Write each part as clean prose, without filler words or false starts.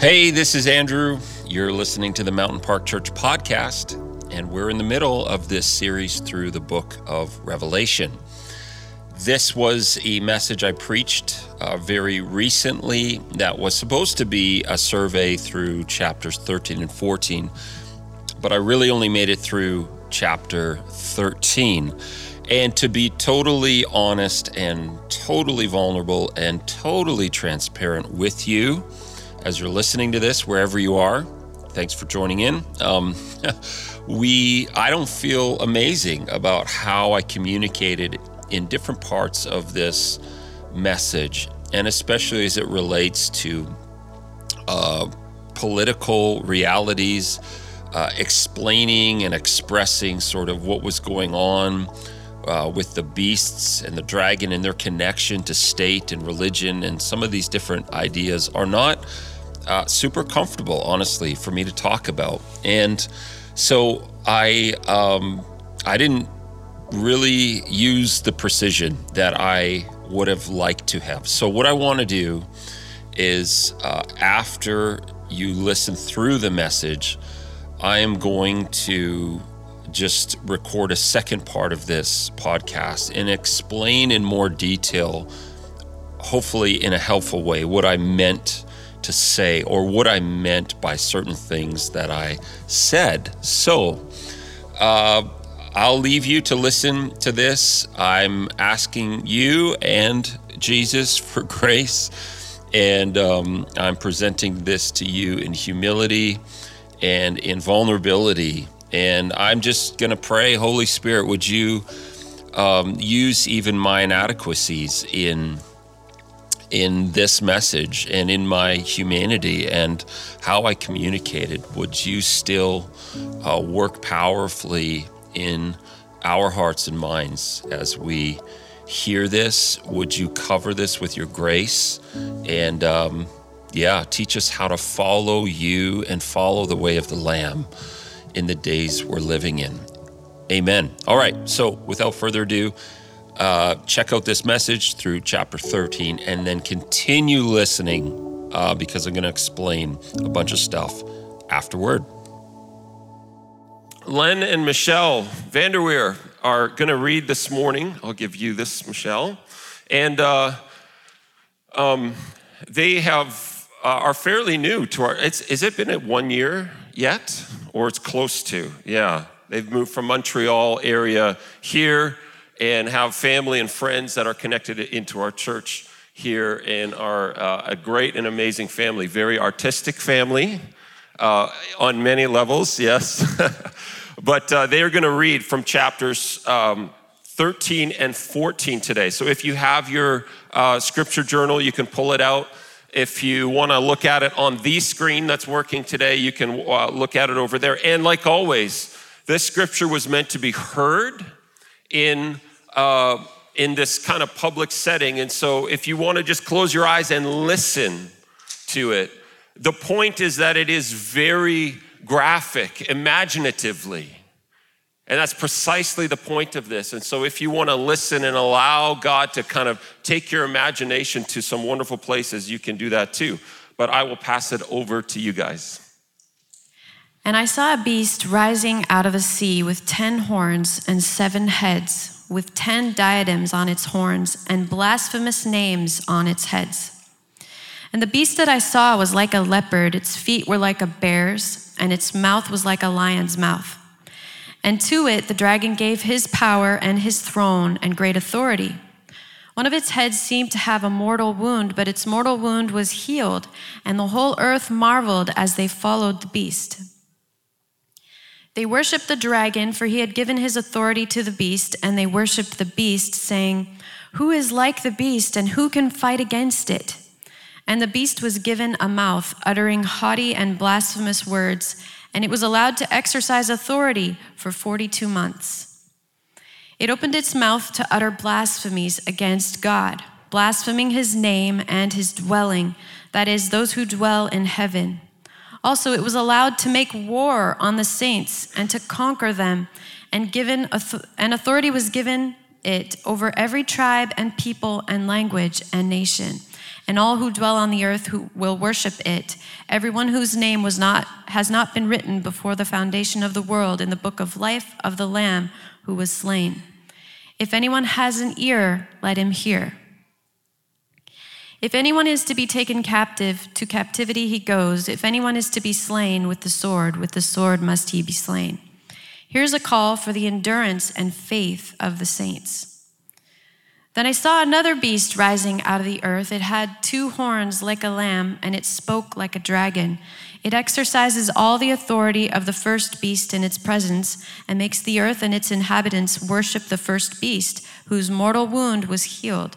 Hey, this is Andrew. You're listening to the Mountain Park Church podcast, and we're in the middle of this series through the book of Revelation. This was a message I preached very recently that was supposed to be a survey through chapters 13 and 14, but I really only made it through chapter 13. And to be totally honest and totally vulnerable and totally transparent with you, as you're listening to this, wherever you are, thanks for joining in. I don't feel amazing about how I communicated in different parts of this message, and especially as it relates to political realities, explaining and expressing sort of what was going on with the beasts and the dragon and their connection to state and religion. And some of these different ideas are not super comfortable, honestly, for me to talk about. And so I didn't really use the precision that I would have liked to have. So what I want to do is after you listen through the message, I am going to just record a second part of this podcast and explain in more detail, hopefully in a helpful way, what I meant to say or what I meant by certain things that I said. So I'll leave you to listen to this. I'm asking you and Jesus for grace, and I'm presenting this to you in humility and in vulnerability. And I'm just going to pray, Holy Spirit, would you use even my inadequacies in this message and in my humanity and how I communicated? Would you still work powerfully in our hearts and minds as we hear this? Would you cover this with your grace? And teach us how to follow you and follow the way of the Lamb in the days we're living in. Amen. All right, so without further ado, check out this message through chapter 13 and then continue listening because I'm going to explain a bunch of stuff afterward. Len and Michelle Vanderweer are going to read this morning. I'll give you this, Michelle. And they are fairly new to our, has it been 1 year yet? Or it's close to, yeah. They've moved from Montreal area here and have family and friends that are connected into our church here and are a great and amazing family, very artistic family on many levels, yes. But they are gonna read from chapters 13 and 14 today. So if you have your scripture journal, you can pull it out. If you want to look at it on the screen that's working today, you can look at it over there. And like always, this scripture was meant to be heard in this kind of public setting. And so if you want to just close your eyes and listen to it, the point is that it is very graphic, imaginatively. And that's precisely the point of this. And so if you want to listen and allow God to kind of take your imagination to some wonderful places, you can do that too. But I will pass it over to you guys. And I saw a beast rising out of the sea with 10 horns and 7 heads, with 10 diadems on its horns and blasphemous names on its heads. And the beast that I saw was like a leopard, its feet were like a bear's, and its mouth was like a lion's mouth. And to it, the dragon gave his power and his throne and great authority. One of its heads seemed to have a mortal wound, but its mortal wound was healed, and the whole earth marveled as they followed the beast. They worshiped the dragon, for he had given his authority to the beast, and they worshiped the beast, saying, "Who is like the beast, and who can fight against it?" And the beast was given a mouth, uttering haughty and blasphemous words, and it was allowed to exercise authority for 42 months. It opened its mouth to utter blasphemies against God, blaspheming his name and his dwelling, that is, those who dwell in heaven. Also, it was allowed to make war on the saints and to conquer them, and authority was given it over every tribe and people and language and nation. And all who dwell on the earth who will worship it, everyone whose name has not been written before the foundation of the world in the book of life of the Lamb who was slain. If anyone has an ear, let him hear. If anyone is to be taken captive, to captivity he goes. If anyone is to be slain with the sword must he be slain. Here's a call for the endurance and faith of the saints. Then I saw another beast rising out of the earth. It had two horns like a lamb, and it spoke like a dragon. It exercises all the authority of the first beast in its presence, and makes the earth and its inhabitants worship the first beast, whose mortal wound was healed.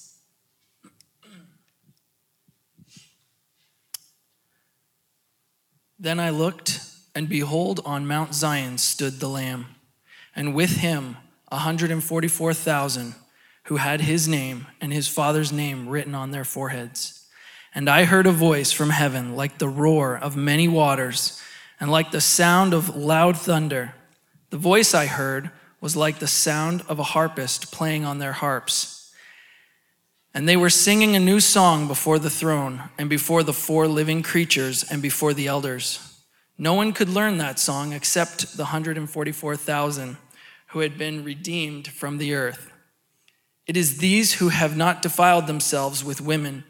Then I looked, and behold, on Mount Zion stood the Lamb, and with him 144,000 who had his name and his father's name written on their foreheads. And I heard a voice from heaven like the roar of many waters and like the sound of loud thunder. The voice I heard was like the sound of a harpist playing on their harps. And they were singing a new song before the throne and before the four living creatures and before the elders. No one could learn that song except the 144,000 who had been redeemed from the earth. It is these who have not defiled themselves with women,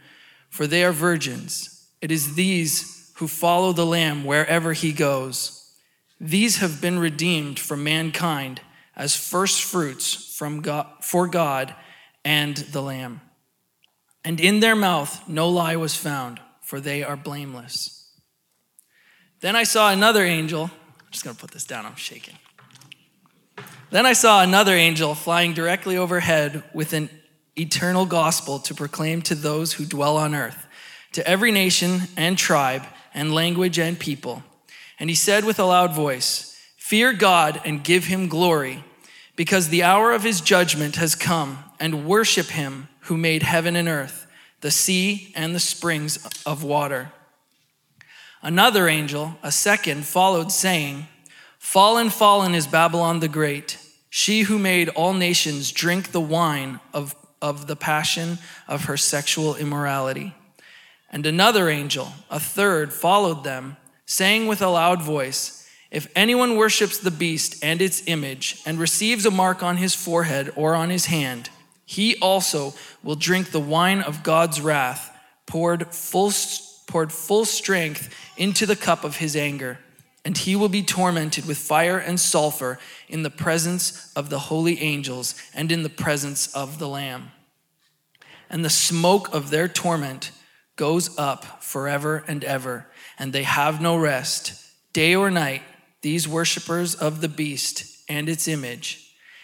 for they are virgins. It is these who follow the Lamb wherever he goes. These have been redeemed from mankind as first fruits from God, for God and the Lamb. And in their mouth no lie was found, for they are blameless. Then I saw another angel. I'm just going to put this down. I'm shaking. Then I saw another angel flying directly overhead with an eternal gospel to proclaim to those who dwell on earth, to every nation and tribe and language and people. And he said with a loud voice, "Fear God and give him glory, because the hour of his judgment has come, and worship him who made heaven and earth, the sea and the springs of water." Another angel, a second, followed, saying, "Fallen, fallen is Babylon the Great, she who made all nations drink the wine of the passion of her sexual immorality." And another angel, a third, followed them, saying with a loud voice, "If anyone worships the beast and its image and receives a mark on his forehead or on his hand, he also will drink the wine of God's wrath, poured full strength into the cup of his anger, and he will be tormented with fire and sulfur in the presence of the holy angels and in the presence of the Lamb. And the smoke of their torment goes up forever and ever, and they have no rest, day or night, these worshipers of the beast and its image,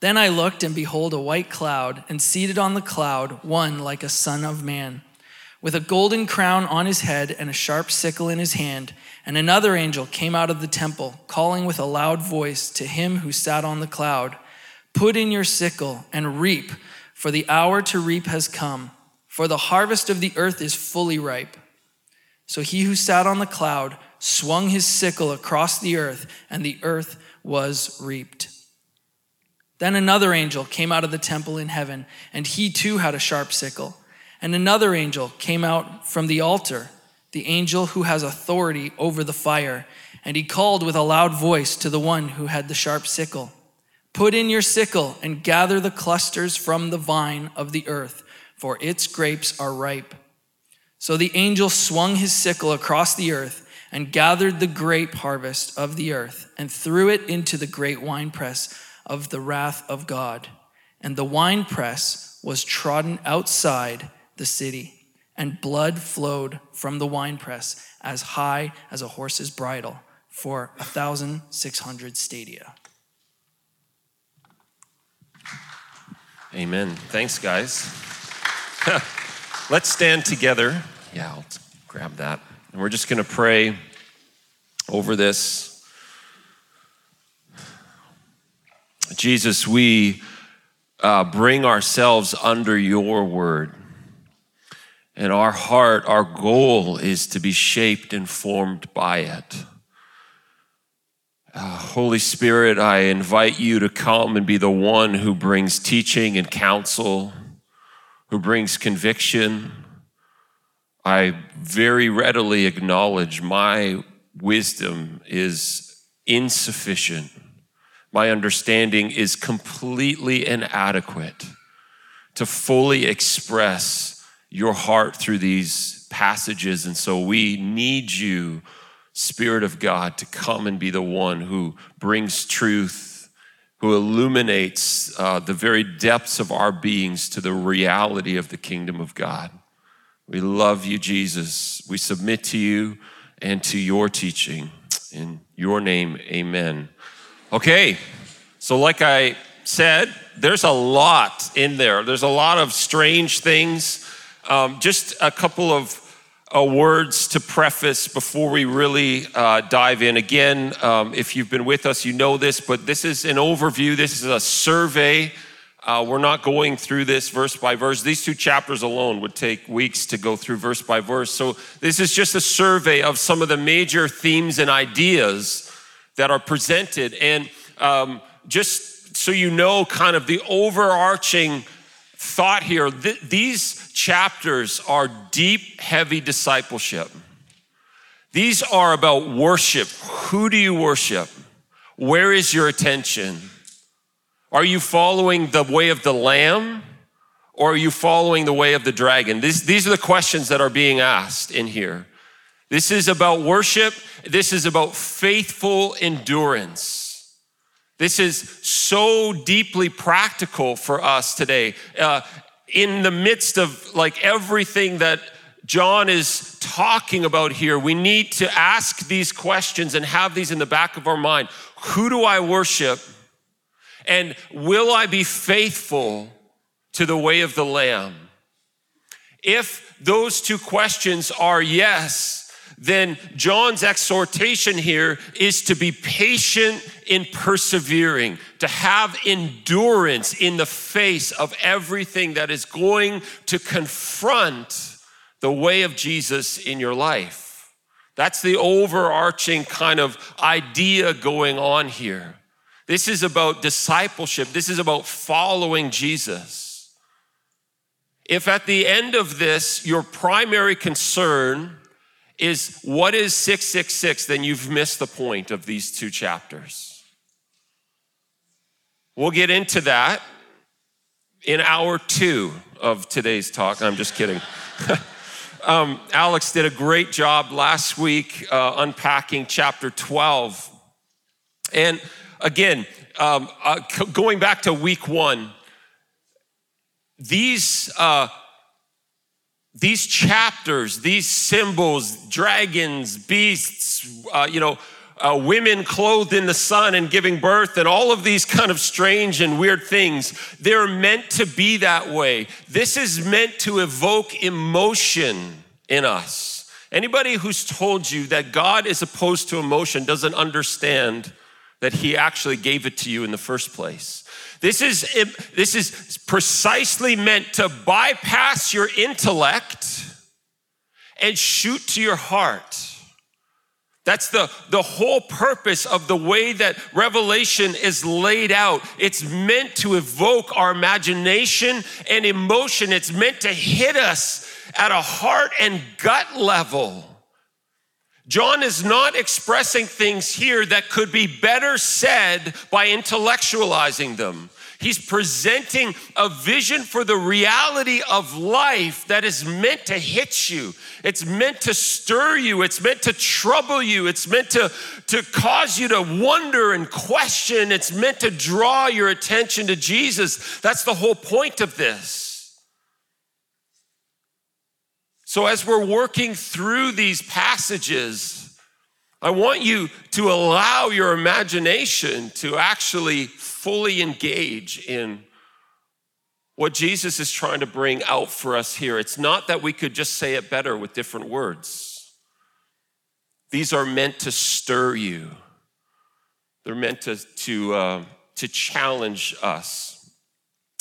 Then I looked, and behold, a white cloud, and seated on the cloud, one like a son of man, with a golden crown on his head and a sharp sickle in his hand. And another angel came out of the temple, calling with a loud voice to him who sat on the cloud, "Put in your sickle and reap, For the hour to reap has come, for the harvest of the earth is fully ripe. So he who sat on the cloud swung his sickle across the earth, and the earth was reaped. Then another angel came out of the temple in heaven, and he too had a sharp sickle. And another angel came out from the altar, the angel who has authority over the fire, and he called with a loud voice to the one who had the sharp sickle, "Put in your sickle and gather the clusters from the vine of the earth, for its grapes are ripe." So the angel swung his sickle across the earth and gathered the grape harvest of the earth and threw it into the great winepress of the wrath of God. And the winepress was trodden outside the city, and blood flowed from the winepress as high as a horse's bridle for 1,600 stadia. Amen. Thanks, guys. Let's stand together. Yeah, I'll grab that. And we're just going to pray over this. Jesus, we bring ourselves under your word. And our heart, our goal is to be shaped and formed by it. Holy Spirit, I invite you to come and be the one who brings teaching and counsel, who brings conviction. I very readily acknowledge my wisdom is insufficient. My understanding is completely inadequate to fully express your heart through these passages. And so we need you, Spirit of God, to come and be the one who brings truth, who illuminates the very depths of our beings to the reality of the kingdom of God. We love you, Jesus. We submit to you and to your teaching. In your name, amen. Okay, so like I said, there's a lot in there. There's a lot of strange things. Just a couple of words to preface before we really dive in. Again, if you've been with us, you know this, but this is an overview. This is a survey. We're not going through this verse by verse. These two chapters alone would take weeks to go through verse by verse. So this is just a survey of some of the major themes and ideas that are presented. And just so you know, kind of the overarching thought here, these chapters are deep, heavy discipleship. These are about worship. Who do you worship? Where is your attention? Are you following the way of the Lamb, or are you following the way of the dragon? These are the questions that are being asked in here. This is about worship. This is about faithful endurance. This is so deeply practical for us today. In the midst of like everything that John is talking about here, we need to ask these questions and have these in the back of our mind. Who do I worship? And will I be faithful to the way of the Lamb? If those two questions are yes, then John's exhortation here is to be patient in persevering, to have endurance in the face of everything that is going to confront the way of Jesus in your life. That's the overarching kind of idea going on here. This is about discipleship. This is about following Jesus. If at the end of this, your primary concern is what is 666, then you've missed the point of these two chapters. We'll get into that in hour two of today's talk. I'm just kidding. Alex did a great job last week unpacking chapter 12. And again, going back to week one, these chapters, these symbols, dragons, beasts, women clothed in the sun and giving birth, and all of these kind of strange and weird things, they're meant to be that way. This is meant to evoke emotion in us. Anybody who's told you that God is opposed to emotion doesn't understand that he actually gave it to you in the first place. This is precisely meant to bypass your intellect and shoot to your heart. That's the whole purpose of the way that Revelation is laid out. It's meant to evoke our imagination and emotion. It's meant to hit us at a heart and gut level. John is not expressing things here that could be better said by intellectualizing them. He's presenting a vision for the reality of life that is meant to hit you. It's meant to stir you. It's meant to trouble you. It's meant to cause you to wonder and question. It's meant to draw your attention to Jesus. That's the whole point of this. So as we're working through these passages, I want you to allow your imagination to actually fully engage in what Jesus is trying to bring out for us here. It's not that we could just say it better with different words. These are meant to stir you. They're meant to challenge us.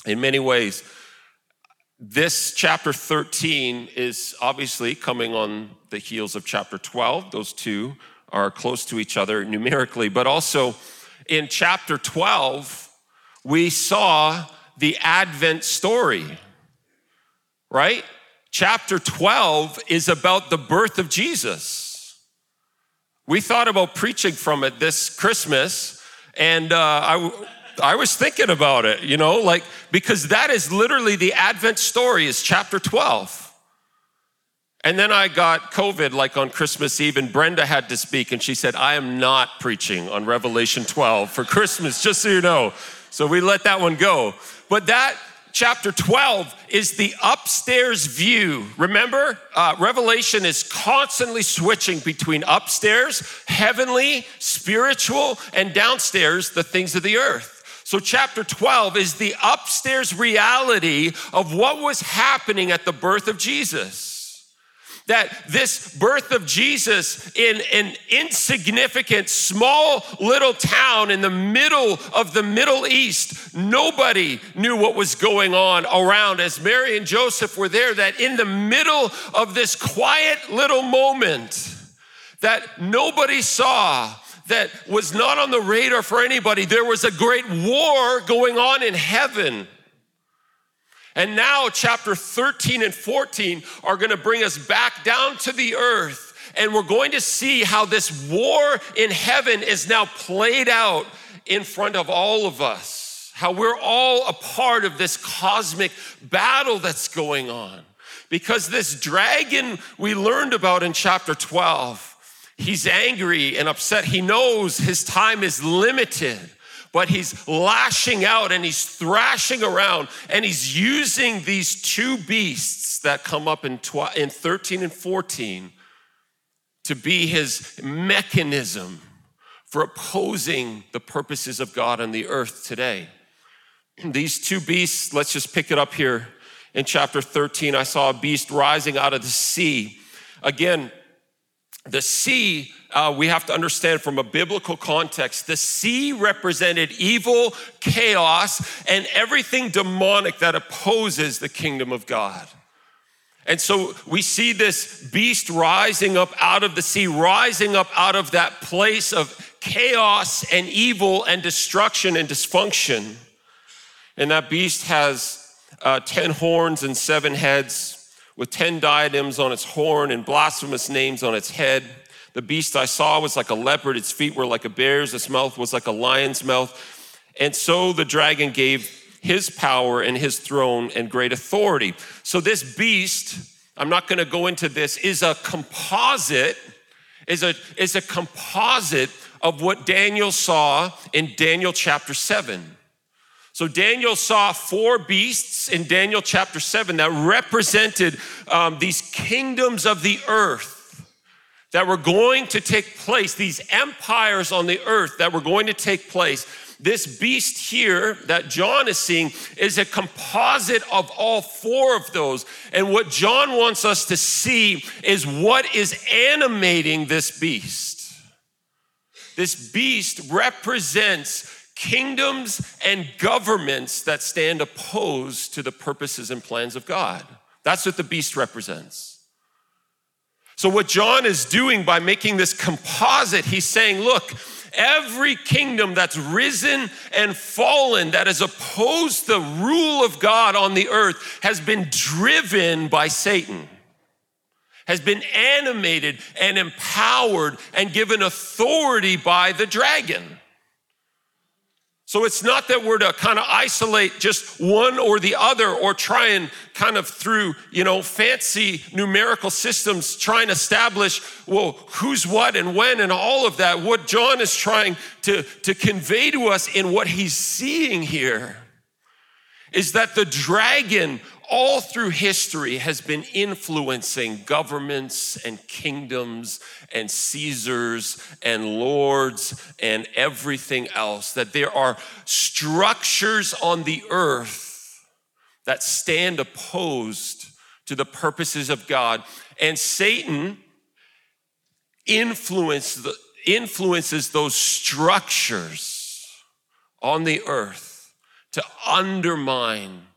In many ways, this chapter 13 is obviously coming on the heels of chapter 12. Those two are close to each other numerically, but also in chapter 12, we saw the Advent story, right? Chapter 12 is about the birth of Jesus. We thought about preaching from it this Christmas, and I was thinking about it, because that is literally the Advent story is chapter 12. And then I got COVID on Christmas Eve, and Brenda had to speak, and she said, I am not preaching on Revelation 12 for Christmas, just so you know. So we let that one go. But that chapter 12 is the upstairs view. Remember, Revelation is constantly switching between upstairs, heavenly, spiritual, and downstairs, the things of the earth. So chapter 12 is the upstairs reality of what was happening at the birth of Jesus. That this birth of Jesus in an insignificant, small little town in the middle of the Middle East, nobody knew what was going on around as Mary and Joseph were there, that in the middle of this quiet little moment that nobody saw, that was not on the radar for anybody, there was a great war going on in heaven. And now chapter 13 and 14 are going to bring us back down to the earth. And we're going to see how this war in heaven is now played out in front of all of us. How we're all a part of this cosmic battle that's going on. Because this dragon we learned about in chapter 12, he's angry and upset. He knows his time is limited. But he's lashing out and he's thrashing around and he's using these two beasts that come up in 13 and 14 to be his mechanism for opposing the purposes of God on the earth today. These two beasts, let's just pick it up here. In chapter 13, I saw a beast rising out of the sea. Again, the sea, we have to understand from a biblical context, the sea represented evil, chaos, and everything demonic that opposes the kingdom of God. And so we see this beast rising up out of the sea, rising up out of that place of chaos and evil and destruction and dysfunction. And that beast has 10 horns and 7 heads. With 10 diadems on its horn and blasphemous names on its head. The beast I saw was like a leopard. Its feet were like a bear's. Its mouth was like a lion's mouth. And so the dragon gave his power and his throne and great authority. So this beast, I'm not going to go into this, is a composite of what Daniel saw in Daniel chapter 7. So Daniel saw 4 beasts in Daniel chapter 7 that represented these kingdoms of the earth that were going to take place, these empires on the earth that were going to take place. This beast here that John is seeing is a composite of all 4 of those. And what John wants us to see is what is animating this beast. This beast represents kingdoms and governments that stand opposed to the purposes and plans of God. That's what the beast represents. So what John is doing by making this composite, he's saying, look, every kingdom that's risen and fallen that is opposed to the rule of God on the earth has been driven by Satan, has been animated and empowered and given authority by the dragon. So it's not that we're to kind of isolate just one or the other or try and kind of through, fancy numerical systems try and establish, well, who's what and when and all of that. What John is trying to convey to us in what he's seeing here is that the dragon all through history has been influencing governments and kingdoms and Caesars and lords and everything else, that there are structures on the earth that stand opposed to the purposes of God. And Satan influences those structures on the earth to undermine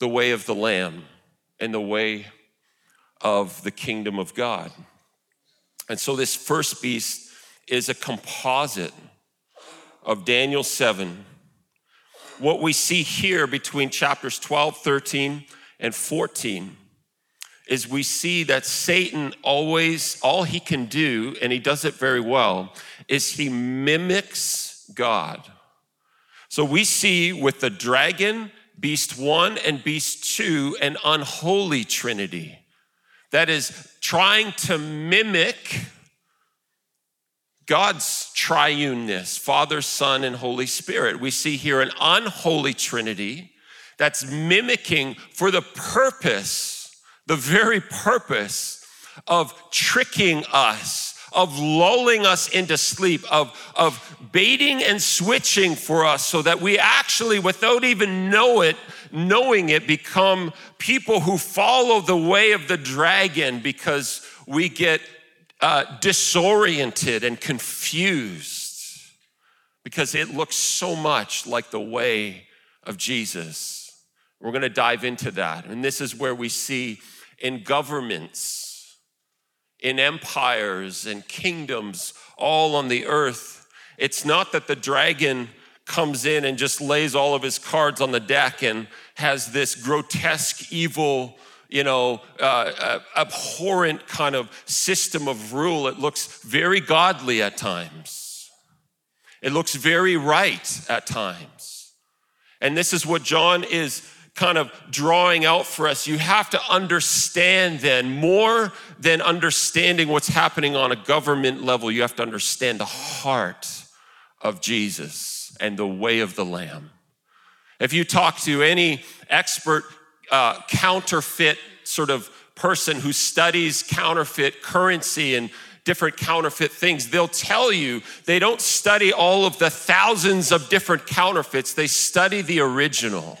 the way of the Lamb and the way of the kingdom of God. And so this first beast is a composite of Daniel 7. What we see here between chapters 12, 13, and 14 is we see that Satan always, all he can do, and he does it very well, is he mimics God. So we see with the dragon, Beast 1 and Beast 2, an unholy trinity that is trying to mimic God's triuneness, Father, Son, and Holy Spirit. We see here an unholy trinity that's mimicking for the purpose, the very purpose of tricking us, of lulling us into sleep, of baiting and switching for us so that we actually, without even knowing it, become people who follow the way of the dragon because we get disoriented and confused because it looks so much like the way of Jesus. We're gonna dive into that. And this is where we see in governments, in empires and kingdoms all on the earth. It's not that the dragon comes in and just lays all of his cards on the deck and has this grotesque, evil, abhorrent kind of system of rule. It looks very godly at times. It looks very right at times. And this is what John is kind of drawing out for us. You have to understand then, more than understanding what's happening on a government level, you have to understand the heart of Jesus and the way of the Lamb. If you talk to any expert counterfeit sort of person who studies counterfeit currency and different counterfeit things, they'll tell you they don't study all of the thousands of different counterfeits. They study the original.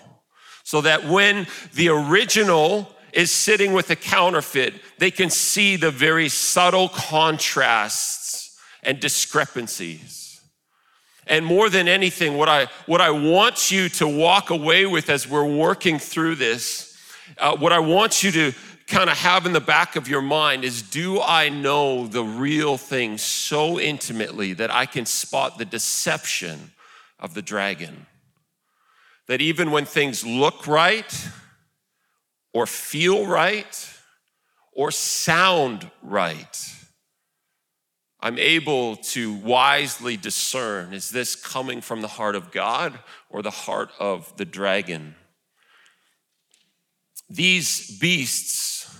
So that when the original is sitting with the counterfeit, they can see the very subtle contrasts and discrepancies. And more than anything, what I want you to walk away with as we're working through this, what I want you to kind of have in the back of your mind is, do I know the real thing so intimately that I can spot the deception of the dragon? That even when things look right or feel right or sound right, I'm able to wisely discern, is this coming from the heart of God or the heart of the dragon? These beasts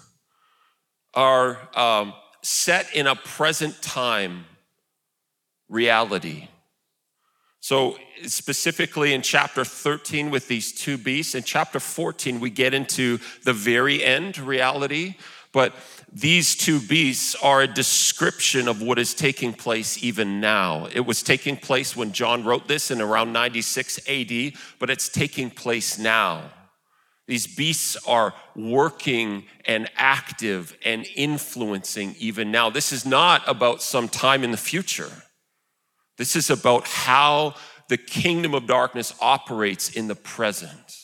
are set in a present time reality. So specifically in chapter 13 with these two beasts, in chapter 14, we get into the very end reality, but these two beasts are a description of what is taking place even now. It was taking place when John wrote this in around 96 AD, but it's taking place now. These beasts are working and active and influencing even now. This is not about some time in the future. This is about how the kingdom of darkness operates in the present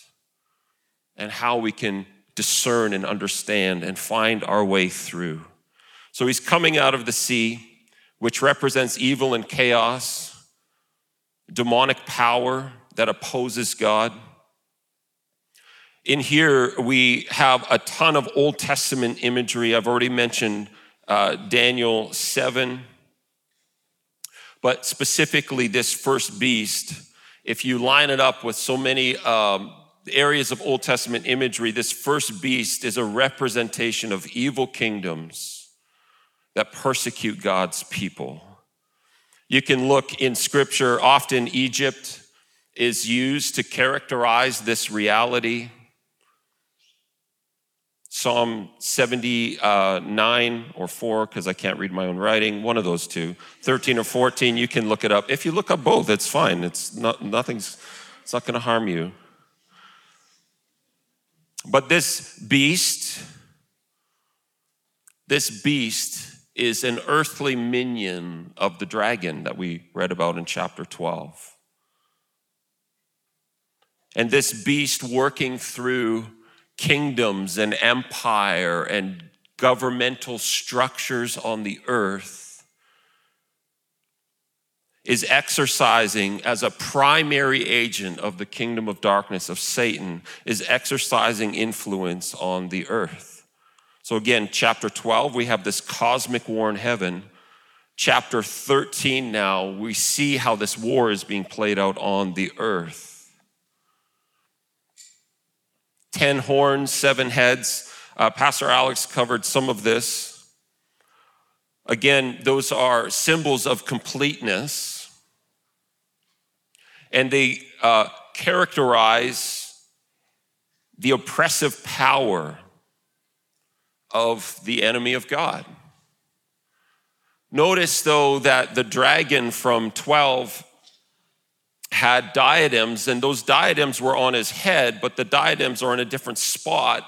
and how we can discern and understand and find our way through. So he's coming out of the sea, which represents evil and chaos, demonic power that opposes God. In here, we have a ton of Old Testament imagery. I've already mentioned Daniel 7. But specifically this first beast, if you line it up with so many areas of Old Testament imagery, this first beast is a representation of evil kingdoms that persecute God's people. You can look in scripture, often Egypt is used to characterize this reality. Psalm 79 or 4, because I can't read my own writing, one of those two, 13 or 14, you can look it up. If you look up both, it's fine. It's not going to harm you. But this beast is an earthly minion of the dragon that we read about in chapter 12. And this beast working through kingdoms and empire and governmental structures on the earth is exercising as a primary agent of the kingdom of darkness of Satan, is exercising influence on the earth. So again, chapter 12, we have this cosmic war in heaven. Chapter 13 now, we see how this war is being played out on the earth. 10 horns, 7 heads. Pastor Alex covered some of this. Again, those are symbols of completeness. And they characterize the oppressive power of the enemy of God. Notice, though, that the dragon from 12 had diadems, and those diadems were on his head, but the diadems are in a different spot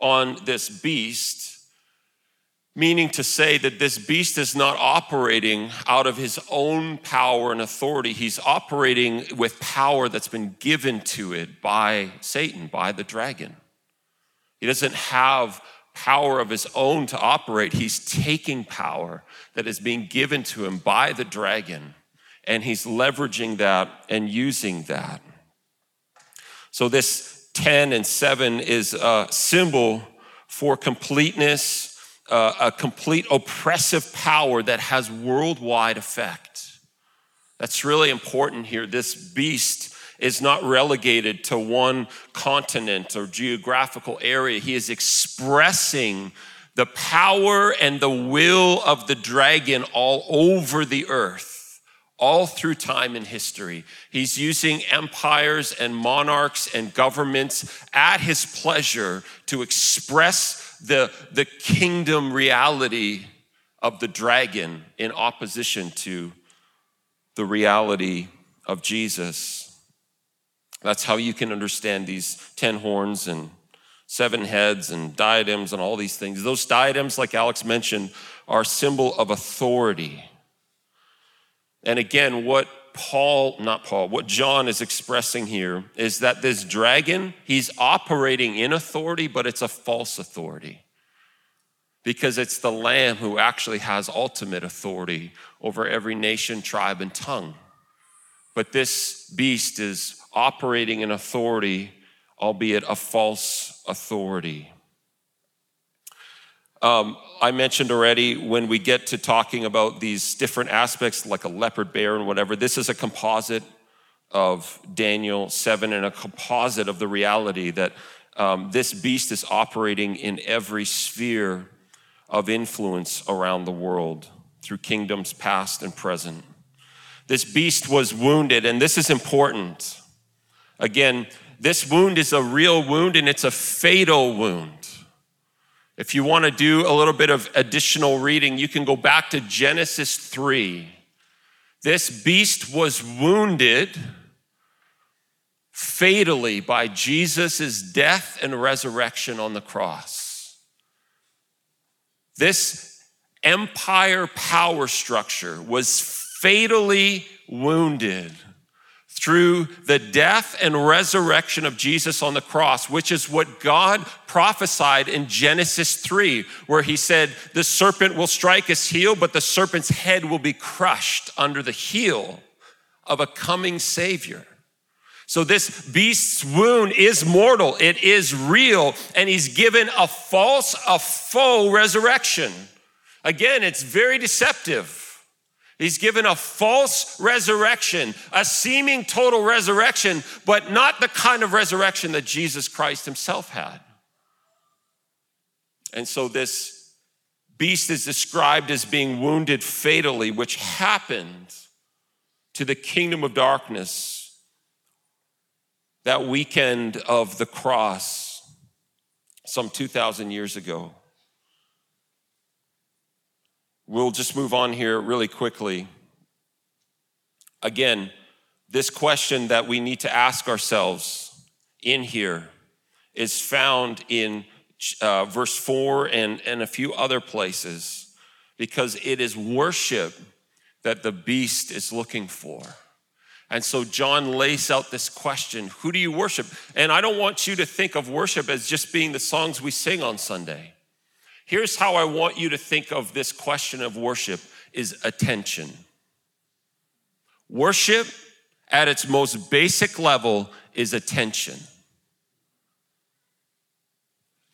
on this beast, meaning to say that this beast is not operating out of his own power and authority. He's operating with power that's been given to it by Satan, by the dragon. He doesn't have power of his own to operate. He's taking power that is being given to him by the dragon, and he's leveraging that and using that. So this 10 and 7 is a symbol for completeness, a complete oppressive power that has worldwide effect. That's really important here. This beast is not relegated to one continent or geographical area. He is expressing the power and the will of the dragon all over the earth, all through time and history. He's using empires and monarchs and governments at his pleasure to express the kingdom reality of the dragon in opposition to the reality of Jesus. That's how you can understand these 10 horns and 7 heads and diadems and all these things. Those diadems, like Alex mentioned, are a symbol of authority. And again, what John is expressing here is that this dragon, he's operating in authority, but it's a false authority, because it's the Lamb who actually has ultimate authority over every nation, tribe, and tongue. But this beast is operating in authority, albeit a false authority. I mentioned already, when we get to talking about these different aspects like a leopard bear and whatever, this is a composite of Daniel 7 and a composite of the reality that this beast is operating in every sphere of influence around the world through kingdoms past and present. This beast was wounded, and this is important. Again, this wound is a real wound, and it's a fatal wound. If you want to do a little bit of additional reading, you can go back to Genesis 3. This beast was wounded fatally by Jesus' death and resurrection on the cross. This empire power structure was fatally wounded through the death and resurrection of Jesus on the cross, which is what God prophesied in Genesis 3, where he said, the serpent will strike his heel, but the serpent's head will be crushed under the heel of a coming Savior. So this beast's wound is mortal, it is real, and he's given a faux resurrection. Again, it's very deceptive. He's given a false resurrection, a seeming total resurrection, but not the kind of resurrection that Jesus Christ himself had. And so this beast is described as being wounded fatally, which happened to the kingdom of darkness that weekend of the cross some 2,000 years ago. We'll just move on here really quickly. Again, this question that we need to ask ourselves in here is found in verse 4 and a few other places, because it is worship that the beast is looking for. And so John lays out this question, who do you worship? And I don't want you to think of worship as just being the songs we sing on Sunday. Here's how I want you to think of this question of worship is attention. Worship at its most basic level is attention.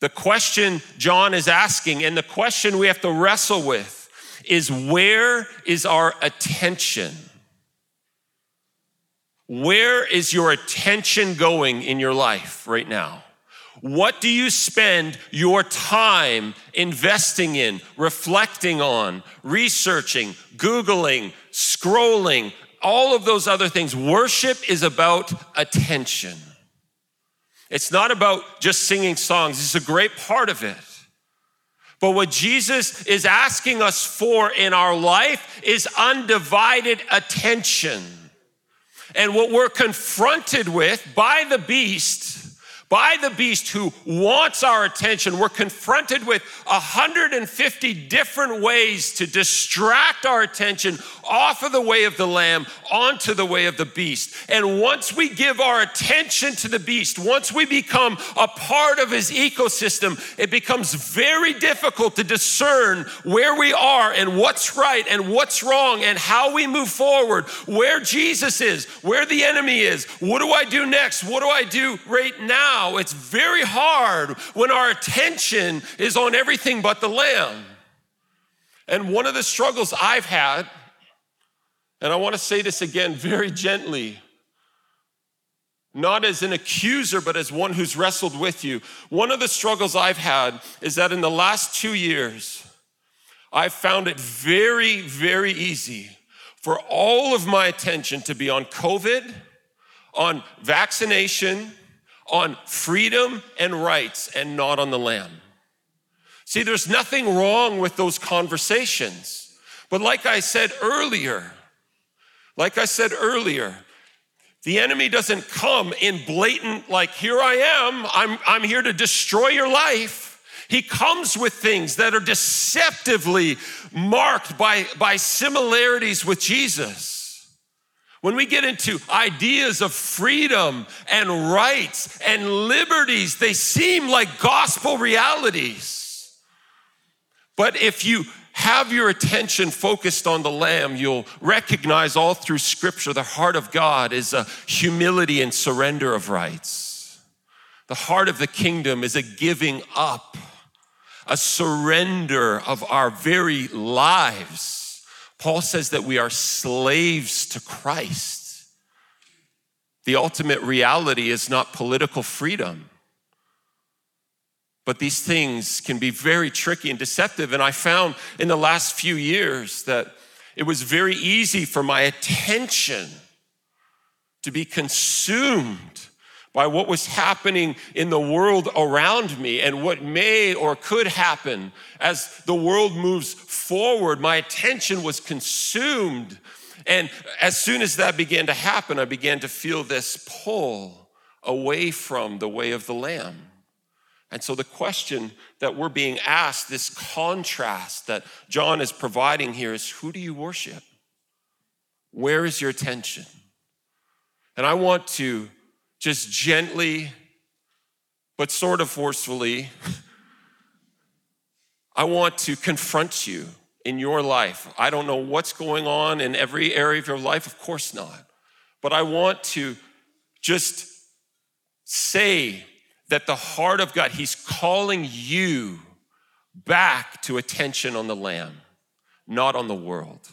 The question John is asking, and the question we have to wrestle with, is where is our attention? Where is your attention going in your life right now? What do you spend your time investing in, reflecting on, researching, Googling, scrolling, all of those other things? Worship is about attention. It's not about just singing songs. It's a great part of it. But what Jesus is asking us for in our life is undivided attention. And what we're confronted with by the beast who wants our attention, we're confronted with 150 different ways to distract our attention off of the way of the Lamb onto the way of the beast. And once we give our attention to the beast, once we become a part of his ecosystem, it becomes very difficult to discern where we are and what's right and what's wrong and how we move forward, where Jesus is, where the enemy is, what do I do next, what do I do right now? It's very hard when our attention is on everything but the Lamb. And one of the struggles I've had, and I want to say this again very gently, not as an accuser, but as one who's wrestled with you. One of the struggles I've had is that in the last 2 years, I've found it very, very easy for all of my attention to be on COVID, on vaccination, on freedom and rights, and not on the Lamb. See, there's nothing wrong with those conversations. But like I said earlier, the enemy doesn't come in blatant, like, here I am, I'm here to destroy your life. He comes with things that are deceptively marked by similarities with Jesus. When we get into ideas of freedom and rights and liberties, they seem like gospel realities. But if you have your attention focused on the Lamb, you'll recognize all through Scripture the heart of God is a humility and surrender of rights. The heart of the kingdom is a giving up, a surrender of our very lives. Paul says that we are slaves to Christ. The ultimate reality is not political freedom. But these things can be very tricky and deceptive. And I found in the last few years that it was very easy for my attention to be consumed by what was happening in the world around me and what may or could happen. As the world moves forward, my attention was consumed. And as soon as that began to happen, I began to feel this pull away from the way of the Lamb. And so the question that we're being asked, this contrast that John is providing here, is who do you worship? Where is your tension? And I want to just gently, but sort of forcefully, I want to confront you in your life. I don't know what's going on in every area of your life, of course not. But I want to just say that the heart of God, He's calling you back to attention on the Lamb, not on the world.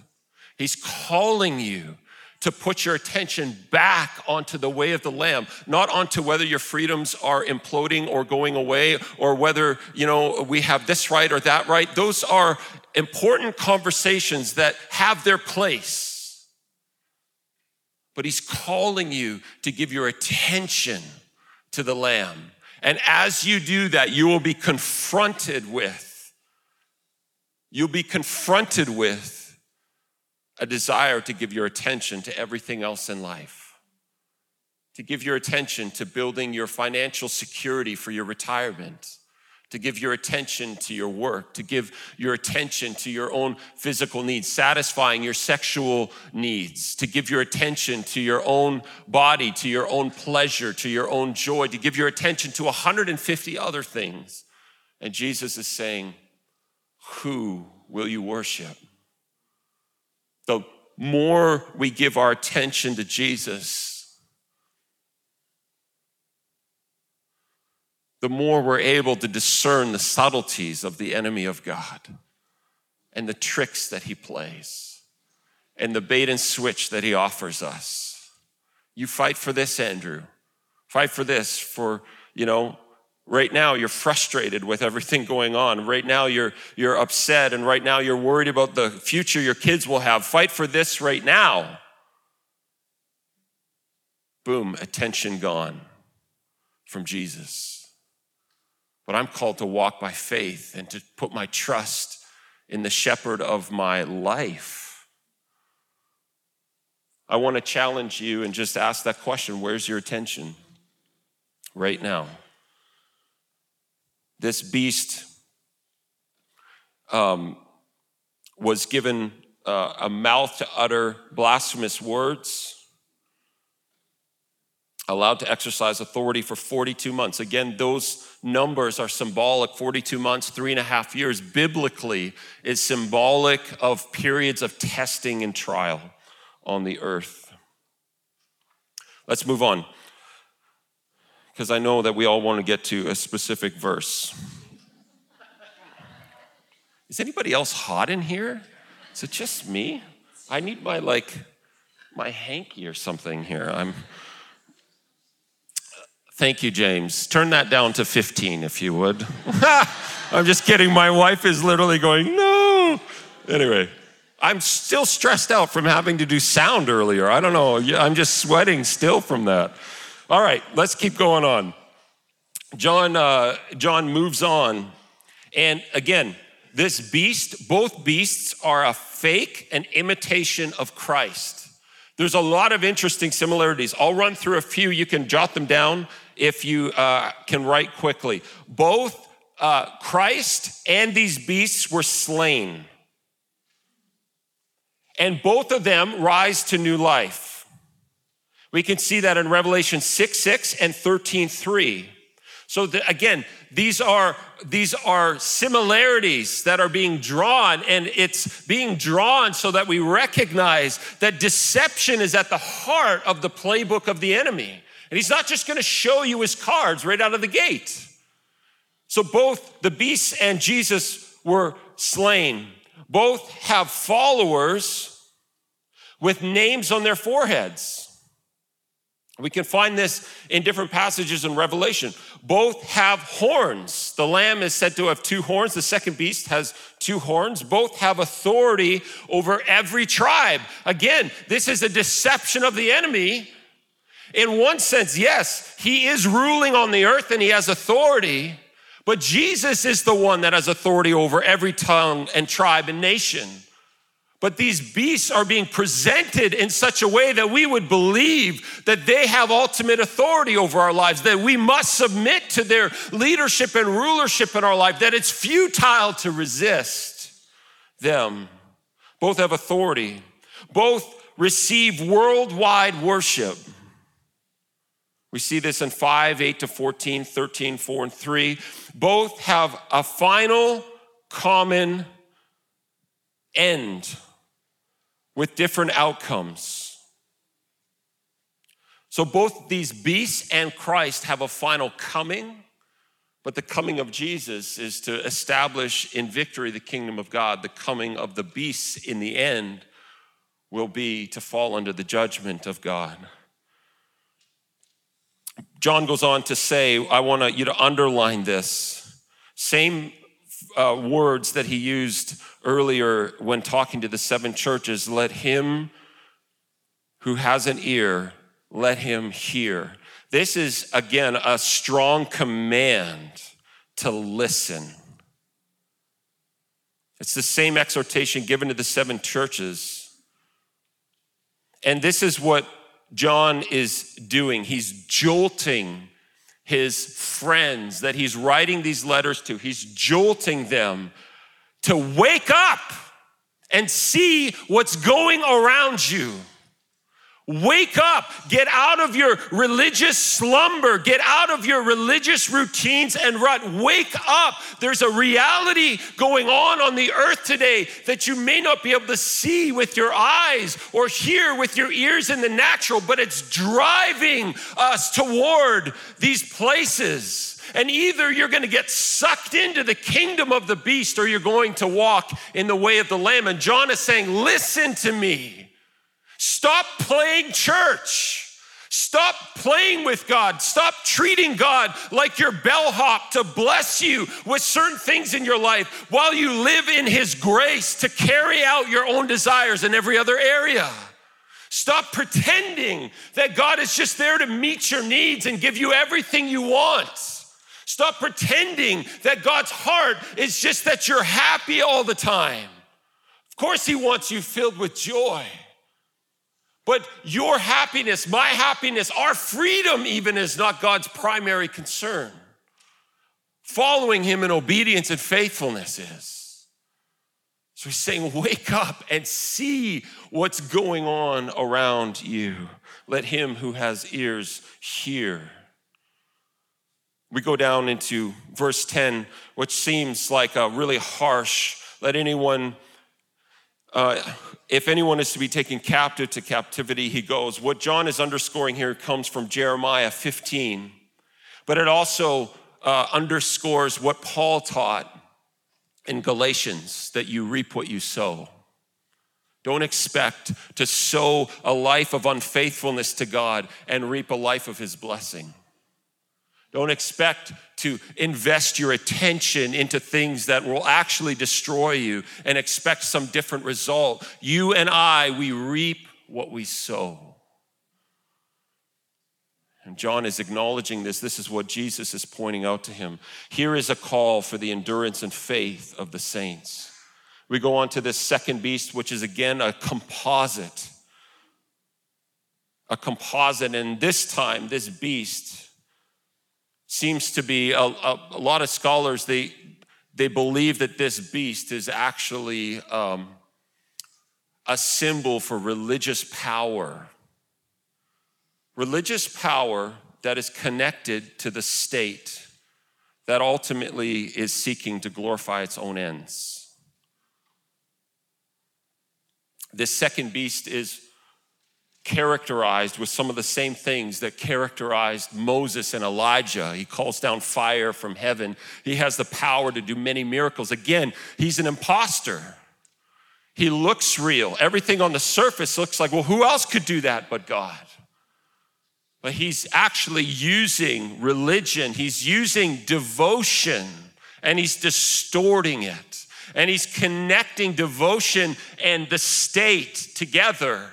He's calling you to put your attention back onto the way of the Lamb, not onto whether your freedoms are imploding or going away, or whether, you know, we have this right or that right. Those are important conversations that have their place. But He's calling you to give your attention to the Lamb. And as you do that, you will be confronted with, a desire to give your attention to everything else in life, to give your attention to building your financial security for your retirement, to give your attention to your work, to give your attention to your own physical needs, satisfying your sexual needs, to give your attention to your own body, to your own pleasure, to your own joy, to give your attention to 150 other things. And Jesus is saying, who will you worship? The more we give our attention to Jesus, the more we're able to discern the subtleties of the enemy of God and the tricks that he plays and the bait and switch that he offers us. You fight for this, Andrew. Fight for this, for, you know, right now, you're frustrated with everything going on. Right now, you're upset, and right now, you're worried about the future your kids will have. Fight for this right now. Boom, attention gone from Jesus. But I'm called to walk by faith and to put my trust in the shepherd of my life. I want to challenge you and just ask that question, where's your attention right now? This beast was given a mouth to utter blasphemous words, allowed to exercise authority for 42 months. Again, those numbers are symbolic. 42 months, 3.5 years, biblically is symbolic of periods of testing and trial on the earth. Let's move on, because I know that we all want to get to a specific verse. Is anybody else hot in here? Is it just me? I need my, my hanky or something here. Thank you, James. Turn that down to 15, if you would. I'm just kidding. My wife is literally going, no. Anyway, I'm still stressed out from having to do sound earlier. I don't know. I'm just sweating still from that. All right, let's keep going on. John moves on. And again, this beast, both beasts are a fake and imitation of Christ. There's a lot of interesting similarities. I'll run through a few. You can jot them down if you can write quickly. Both Christ and these beasts were slain. And both of them rise to new life. We can see that in Revelation 6:6 and 13:3. So again, these are similarities that are being drawn, and it's being drawn so that we recognize that deception is at the heart of the playbook of the enemy. And he's not just gonna show you his cards right out of the gate. So both the beasts and Jesus were slain. Both have followers with names on their foreheads. We can find this in different passages in Revelation. Both have horns. The lamb is said to have two horns. The second beast has two horns. Both have authority over every tribe. Again, this is a deception of the enemy. In one sense, yes, he is ruling on the earth and he has authority, but Jesus is the one that has authority over every tongue and tribe and nation. But these beasts are being presented in such a way that we would believe that they have ultimate authority over our lives, that we must submit to their leadership and rulership in our life, that it's futile to resist them. Both have authority. Both receive worldwide worship. We see this in 5, 8 to 14, 13, 4 and 3. Both have a final common end with different outcomes. So both these beasts and Christ have a final coming, but the coming of Jesus is to establish in victory the kingdom of God. The coming of the beasts in the end will be to fall under the judgment of God. John goes on to say, I want you to underline this. Same words that he used earlier when talking to the seven churches. Let him who has an ear, let him hear. This is, again, a strong command to listen. It's the same exhortation given to the seven churches. And this is what John is doing. He's jolting his friends that he's writing these letters to. He's jolting them to wake up and see what's going around you. Wake up, get out of your religious slumber, get out of your religious routines and rut. Wake up. There's a reality going on the earth today that you may not be able to see with your eyes or hear with your ears in the natural, but it's driving us toward these places. And either you're going to get sucked into the kingdom of the beast or you're going to walk in the way of the Lamb. And John is saying, listen to me. Stop playing church. Stop playing with God. Stop treating God like your bellhop to bless you with certain things in your life while you live in his grace to carry out your own desires in every other area. Stop pretending that God is just there to meet your needs and give you everything you want. Stop pretending that God's heart is just that you're happy all the time. Of course, he wants you filled with joy. But your happiness, my happiness, our freedom even is not God's primary concern. Following him in obedience and faithfulness is. So he's saying, wake up and see what's going on around you. Let him who has ears hear. We go down into verse 10, which seems like a really harsh, let anyone... If anyone is to be taken captive, to captivity he goes. What John is underscoring here comes from Jeremiah 15, but it also underscores what Paul taught in Galatians, that you reap what you sow. Don't expect to sow a life of unfaithfulness to God and reap a life of his blessing. Don't expect to invest your attention into things that will actually destroy you and expect some different result. You and I, we reap what we sow. And John is acknowledging this. This is what Jesus is pointing out to him. Here is a call for the endurance and faith of the saints. We go on to this second beast, which is again a composite. A composite, and this time, this beast seems to be, a lot of scholars, they believe that this beast is actually a symbol for religious power. Religious power that is connected to the state that ultimately is seeking to glorify its own ends. This second beast is characterized with some of the same things that characterized Moses and Elijah. He calls down fire from heaven. He has the power to do many miracles. Again, he's an imposter. He looks real. Everything on the surface looks like, well, who else could do that but God? But he's actually using religion. He's using devotion, and he's distorting it. And he's connecting devotion and the state together,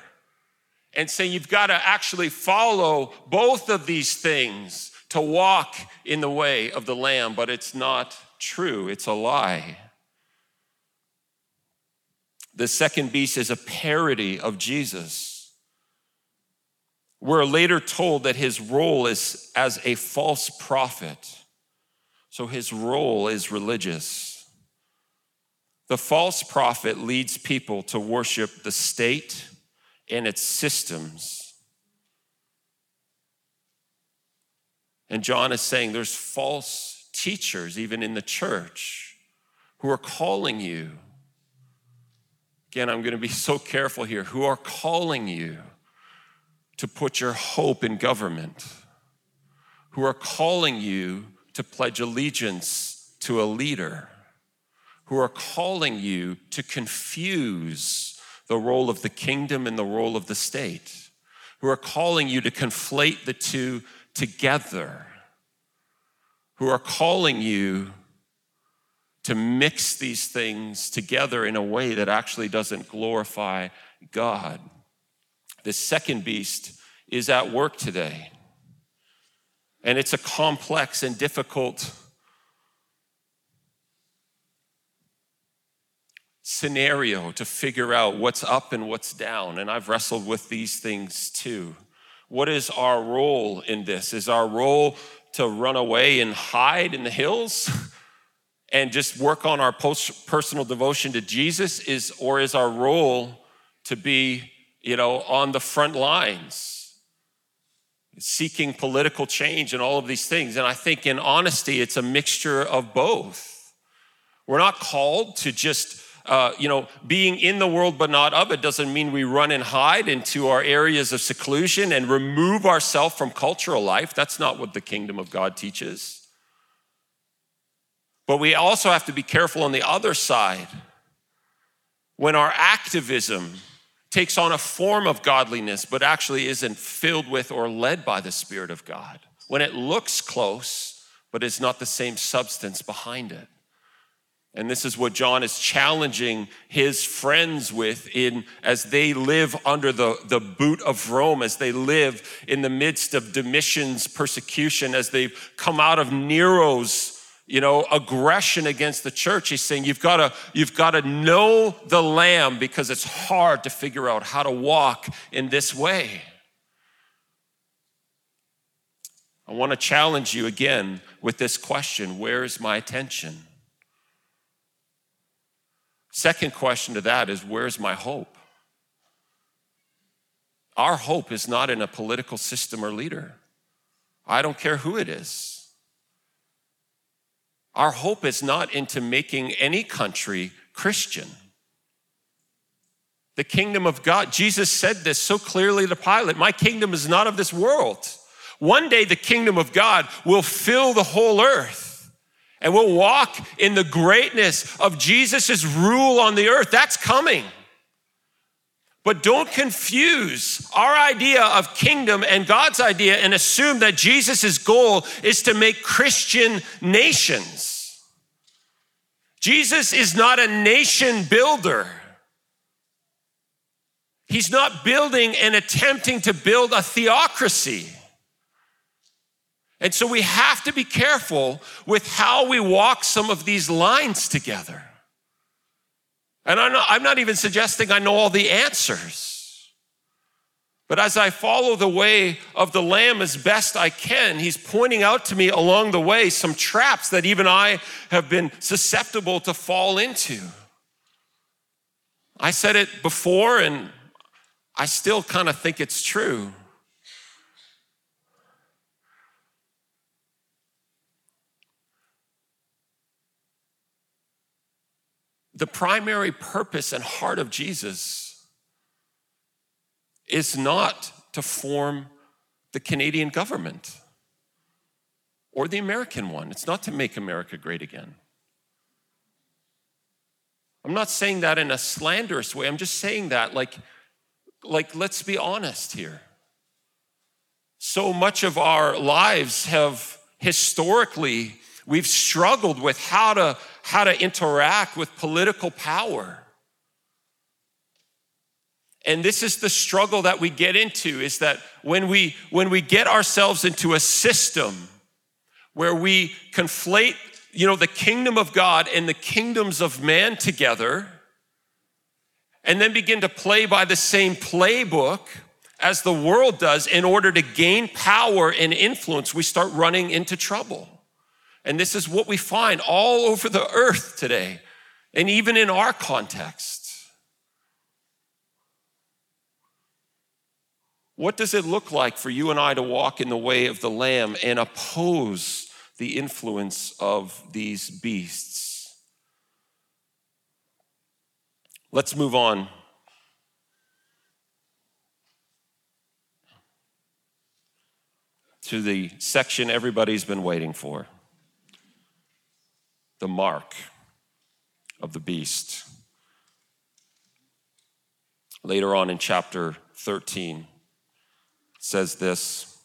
and saying you've got to actually follow both of these things to walk in the way of the Lamb, but it's not true, it's a lie. The second beast is a parody of Jesus. We're later told that his role is as a false prophet. So his role is religious. The false prophet leads people to worship the state and its systems. And John is saying there's false teachers, even in the church, who are calling you. Again, I'm going to be so careful here. Who are calling you to put your hope in government? Who are calling you to pledge allegiance to a leader? Who are calling you to confuse the role of the kingdom and the role of the state? Who are calling you to conflate the two together? Who are calling you to mix these things together in a way that actually doesn't glorify God? The second beast is at work today. And it's a complex and difficult scenario to figure out what's up and what's down. And I've wrestled with these things too. What is our role in this? Is our role to run away and hide in the hills and just work on our personal devotion to Jesus? Or is our role to be, on the front lines, seeking political change and all of these things? And I think in honesty, it's a mixture of both. We're not called to just being in the world but not of it doesn't mean we run and hide into our areas of seclusion and remove ourselves from cultural life. That's not what the kingdom of God teaches. But we also have to be careful on the other side when our activism takes on a form of godliness but actually isn't filled with or led by the Spirit of God. When it looks close but is not the same substance behind it. And this is what John is challenging his friends with as they live under the boot of Rome, as they live in the midst of Domitian's persecution, as they've come out of Nero's, aggression against the church. He's saying, you've got to know the Lamb because it's hard to figure out how to walk in this way. I want to challenge you again with this question: where is my attention? Second question to that is, where's my hope? Our hope is not in a political system or leader. I don't care who it is. Our hope is not into making any country Christian. The kingdom of God, Jesus said this so clearly to Pilate, my kingdom is not of this world. One day the kingdom of God will fill the whole earth. And we'll walk in the greatness of Jesus' rule on the earth. That's coming. But don't confuse our idea of kingdom and God's idea and assume that Jesus' goal is to make Christian nations. Jesus is not a nation builder. He's not building and attempting to build a theocracy. And so we have to be careful with how we walk some of these lines together. And I'm not even suggesting I know all the answers. But as I follow the way of the Lamb as best I can, he's pointing out to me along the way some traps that even I have been susceptible to fall into. I said it before, and I still kind of think it's true. The primary purpose and heart of Jesus is not to form the Canadian government or the American one. It's not to make America great again. I'm not saying that in a slanderous way. I'm just saying that like let's be honest here. So much of our lives have historically, we've struggled with how to interact with political power. And this is the struggle that we get into, is that when we get ourselves into a system where we conflate, the kingdom of God and the kingdoms of man together, and then begin to play by the same playbook as the world does in order to gain power and influence, we start running into trouble. And this is what we find all over the earth today, and even in our context. What does it look like for you and I to walk in the way of the Lamb and oppose the influence of these beasts? Let's move on. To the section everybody's been waiting for, the mark of the beast. Later on in chapter 13, it says this,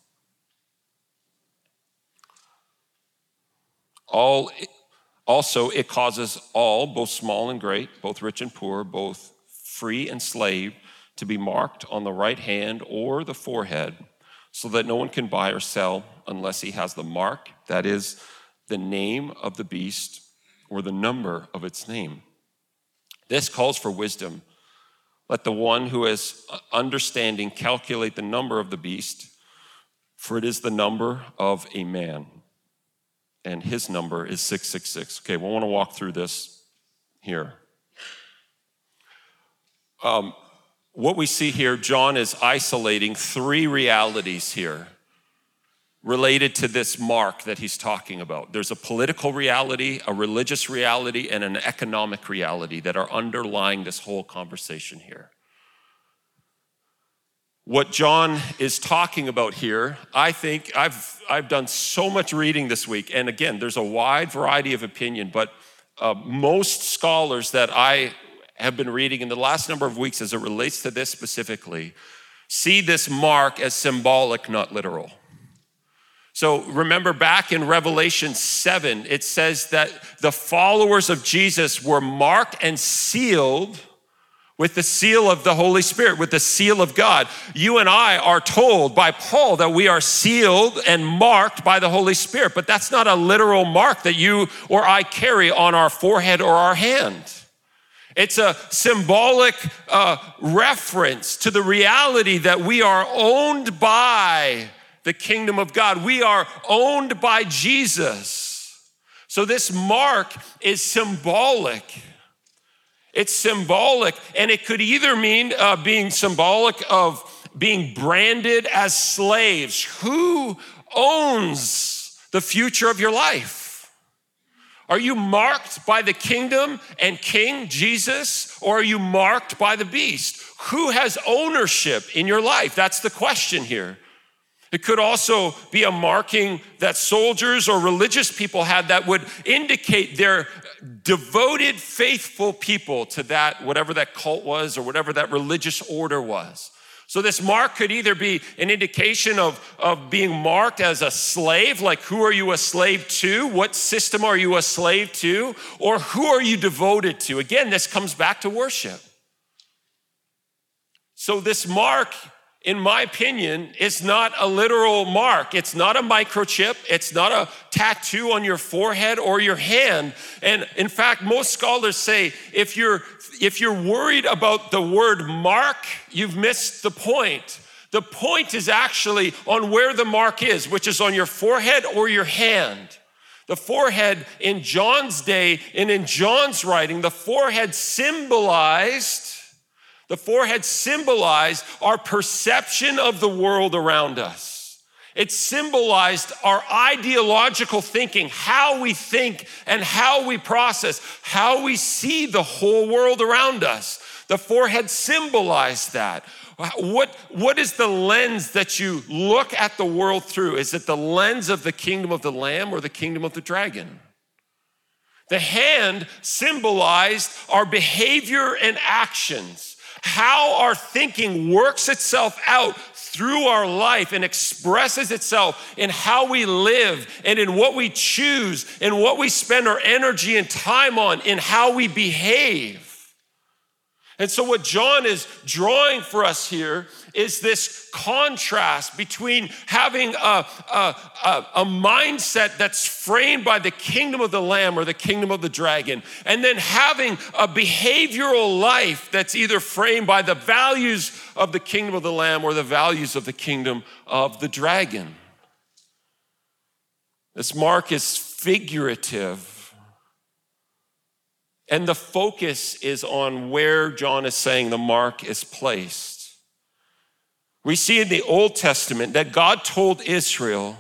also it causes all, both small and great, both rich and poor, both free and slave, to be marked on the right hand or the forehead, so that no one can buy or sell unless he has the mark, that is, the name of the beast or the number of its name. This calls for wisdom. Let the one who has understanding calculate the number of the beast, for it is the number of a man, and his number is 666. Okay, we'll want to walk through this here. What we see here, John is isolating three realities here related to this mark that he's talking about. There's a political reality, a religious reality, and an economic reality that are underlying this whole conversation here. What John is talking about here, I think I've done so much reading this week, and again, there's a wide variety of opinion, but most scholars that I have been reading in the last number of weeks as it relates to this specifically, see this mark as symbolic, not literal. So remember back in Revelation 7, it says that the followers of Jesus were marked and sealed with the seal of the Holy Spirit, with the seal of God. You and I are told by Paul that we are sealed and marked by the Holy Spirit, but that's not a literal mark that you or I carry on our forehead or our hand. It's a symbolic reference to the reality that we are owned by the kingdom of God. We are owned by Jesus. So this mark is symbolic. It's symbolic, and it could either mean being symbolic of being branded as slaves. Who owns the future of your life? Are you marked by the kingdom and King Jesus, or are you marked by the beast? Who has ownership in your life? That's the question here. It could also be a marking that soldiers or religious people had that would indicate their devoted, faithful people to that, whatever that cult was or whatever that religious order was. So this mark could either be an indication of being marked as a slave, like who are you a slave to? What system are you a slave to? Or who are you devoted to? Again, this comes back to worship. So this mark, in my opinion, is not a literal mark. It's not a microchip. It's not a tattoo on your forehead or your hand. And in fact, most scholars say if you're worried about the word mark, you've missed the point. The point is actually on where the mark is, which is on your forehead or your hand. The forehead in John's day and in John's writing, the forehead symbolized our perception of the world around us. It symbolized our ideological thinking, how we think and how we process, how we see the whole world around us. The forehead symbolized that. What is the lens that you look at the world through? Is it the lens of the kingdom of the Lamb or the kingdom of the dragon? The hand symbolized our behavior and actions. How our thinking works itself out through our life and expresses itself in how we live and in what we choose and what we spend our energy and time on in how we behave. And so what John is drawing for us here is this contrast between having a mindset that's framed by the kingdom of the Lamb or the kingdom of the dragon, and then having a behavioral life that's either framed by the values of the kingdom of the Lamb or the values of the kingdom of the dragon. This mark is figurative. And the focus is on where John is saying the mark is placed. We see in the Old Testament that God told Israel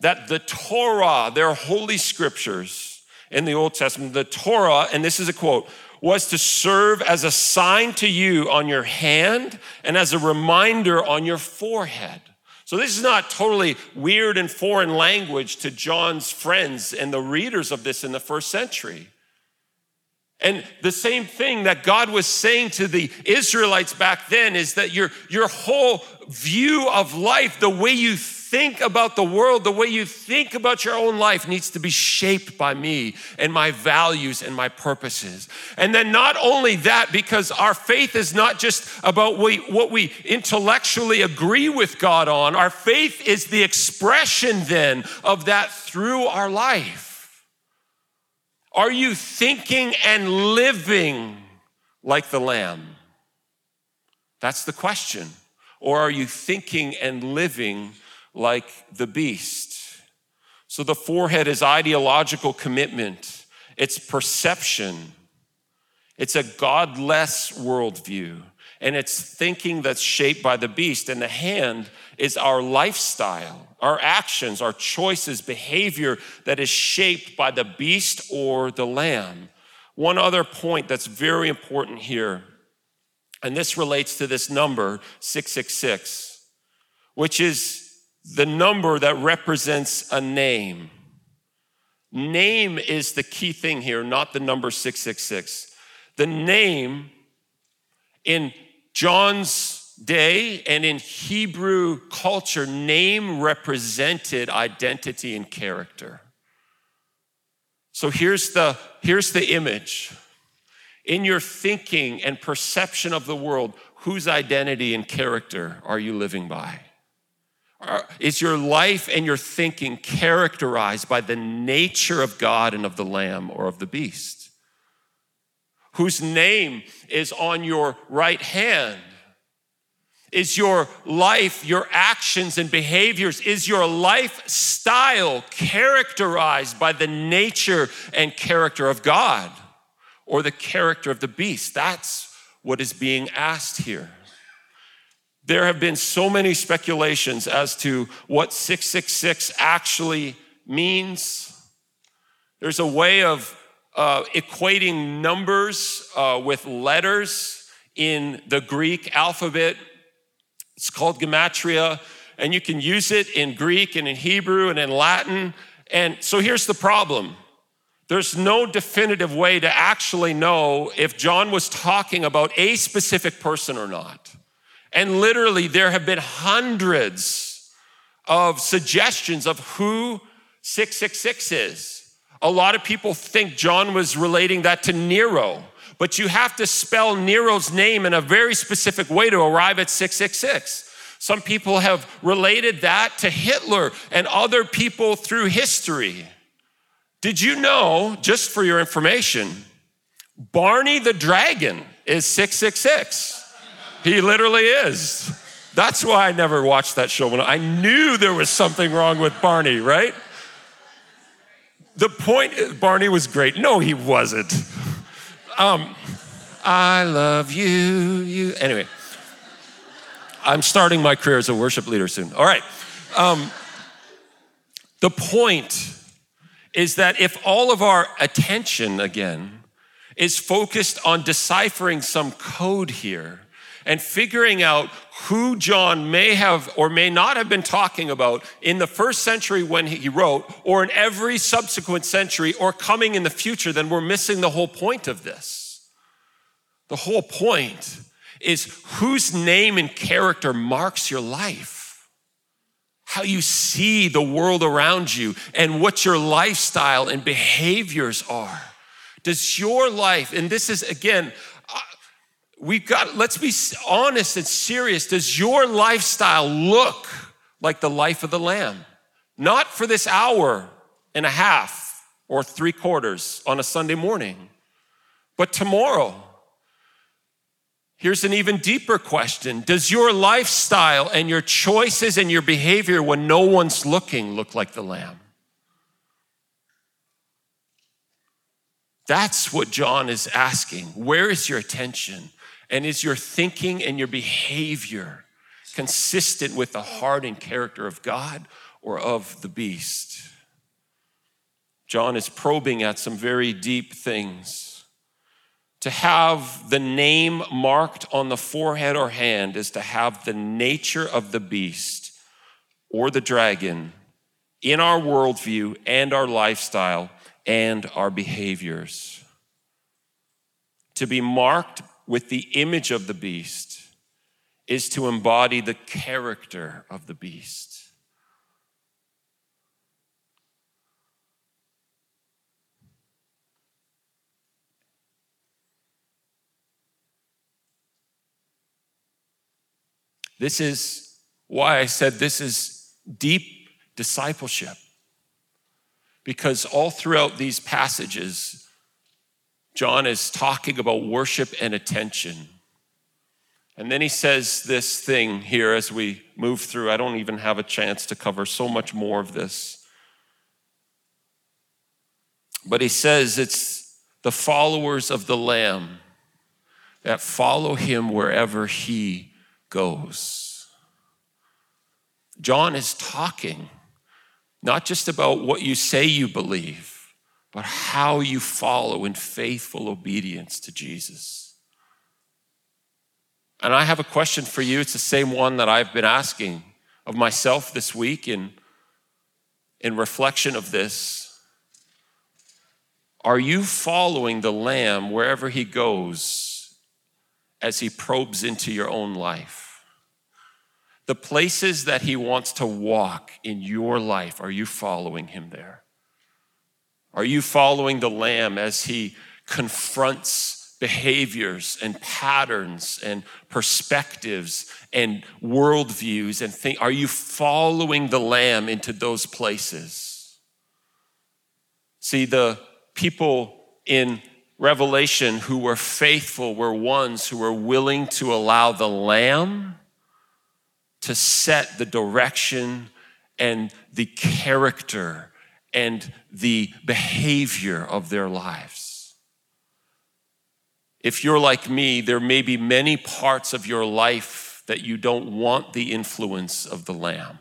that the Torah, their holy scriptures in the Old Testament, the Torah, and this is a quote, was to serve as a sign to you on your hand and as a reminder on your forehead. So this is not totally weird and foreign language to John's friends and the readers of this in the first century. And the same thing that God was saying to the Israelites back then is that your whole view of life, the way you think about the world, the way you think about your own life needs to be shaped by me and my values and my purposes. And then not only that, because our faith is not just about what we intellectually agree with God on, our faith is the expression then of that through our life. Are you thinking and living like the Lamb? That's the question. Or are you thinking and living like the beast? So the forehead is ideological commitment. It's perception. It's a godless worldview. And it's thinking that's shaped by the beast. And the hand is our lifestyle, our actions, our choices, behavior that is shaped by the beast or the Lamb. One other point that's very important here, and this relates to this number, 666, which is the number that represents a name. Name is the key thing here, not the number 666. The name in John's day and in Hebrew culture, name represented identity and character. So here's the image. In your thinking and perception of the world, whose identity and character are you living by? Is your life and your thinking characterized by the nature of God and of the Lamb or of the beast? Whose name is on your right hand? Is your life, your actions and behaviors, is your lifestyle characterized by the nature and character of God or the character of the beast? That's what is being asked here. There have been so many speculations as to what 666 actually means. There's a way of equating numbers with letters in the Greek alphabet. It's called gematria, and you can use it in Greek and in Hebrew and in Latin. And so here's the problem. There's no definitive way to actually know if John was talking about a specific person or not. And literally there have been hundreds of suggestions of who 666 is. A lot of people think John was relating that to Nero, but you have to spell Nero's name in a very specific way to arrive at 666. Some people have related that to Hitler and other people through history. Did you know, just for your information, Barney the Dragon is 666? He literally is. That's why I never watched that show. I knew there was something wrong with Barney, right? The point, Barney was great. No, he wasn't. I love you. Anyway, I'm starting my career as a worship leader soon. All right. The point is that if all of our attention, again, is focused on deciphering some code here and figuring out who John may have or may not have been talking about in the first century when he wrote, or in every subsequent century, or coming in the future, then we're missing the whole point of this. The whole point is whose name and character marks your life, how you see the world around you, and what your lifestyle and behaviors are. Does your life, and this is again, let's be honest and serious. Does your lifestyle look like the life of the Lamb? Not for this hour and a half or 3/4 on a Sunday morning, but tomorrow. Here's an even deeper question. Does your lifestyle and your choices and your behavior when no one's looking look like the Lamb? That's what John is asking. Where is your attention? And is your thinking and your behavior consistent with the heart and character of God or of the beast. John is probing at some very deep things. To have the name marked on the forehead or hand is to have the nature of the beast or the dragon in our worldview and our lifestyle and our behaviors. To be marked with the image of the beast is to embody the character of the beast. This is why I said this is deep discipleship, because all throughout these passages, John is talking about worship and attention. And then he says this thing here as we move through. I don't even have a chance to cover so much more of this. But he says it's the followers of the Lamb that follow him wherever he goes. John is talking not just about what you say you believe, but how you follow in faithful obedience to Jesus. And I have a question for you. It's the same one that I've been asking of myself this week in reflection of this. Are you following the Lamb wherever he goes? As he probes into your own life, the places that he wants to walk in your life, are you following him there? Are you following the Lamb as he confronts behaviors and patterns and perspectives and worldviews and things? Are you following the Lamb into those places? See, the people in Revelation who were faithful were ones who were willing to allow the Lamb to set the direction and the character and the behavior of their lives. If you're like me, there may be many parts of your life that you don't want the influence of the Lamb.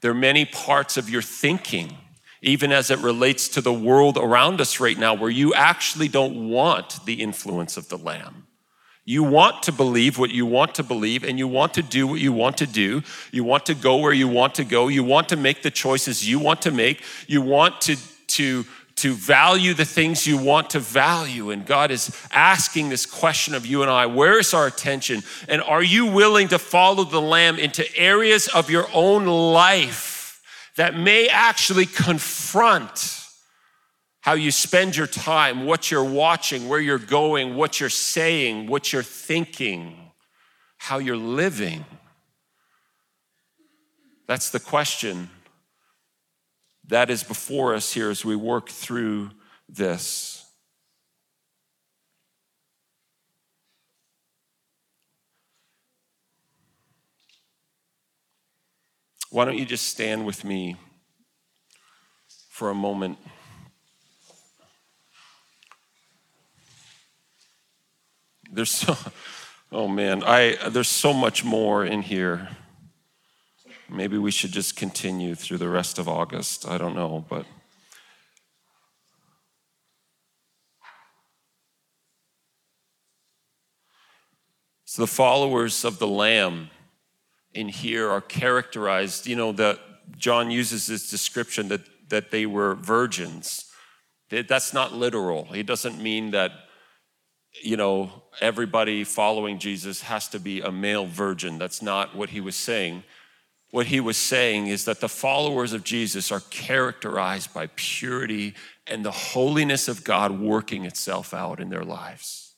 There are many parts of your thinking, even as it relates to the world around us right now, where you actually don't want the influence of the Lamb. You want to believe what you want to believe, and you want to do what you want to do. You want to go where you want to go. You want to make the choices you want to make. You want to value the things you want to value. And God is asking this question of you and I, where is our attention? And are you willing to follow the Lamb into areas of your own life that may actually confront how you spend your time, what you're watching, where you're going, what you're saying, what you're thinking, how you're living? That's the question that is before us here as we work through this. Why don't you just stand with me for a moment? There's so much more in here. Maybe we should just continue through the rest of August. I don't know, but so the followers of the Lamb in here are characterized, that John uses this description that they were virgins. That's not literal. It doesn't mean that, everybody following Jesus has to be a male virgin. That's not what he was saying. What he was saying is that the followers of Jesus are characterized by purity and the holiness of God working itself out in their lives.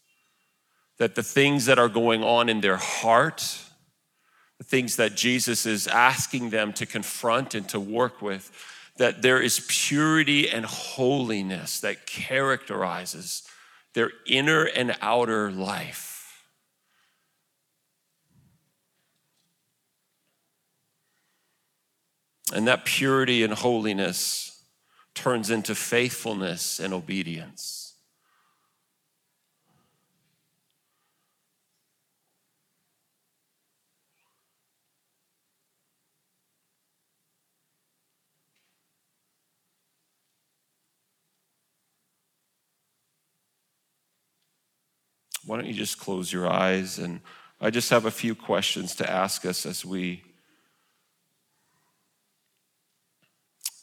That the things that are going on in their heart, the things that Jesus is asking them to confront and to work with, that there is purity and holiness that characterizes their inner and outer life. And that purity and holiness turns into faithfulness and obedience. why don't you just close your eyes? And I just have a few questions to ask us as we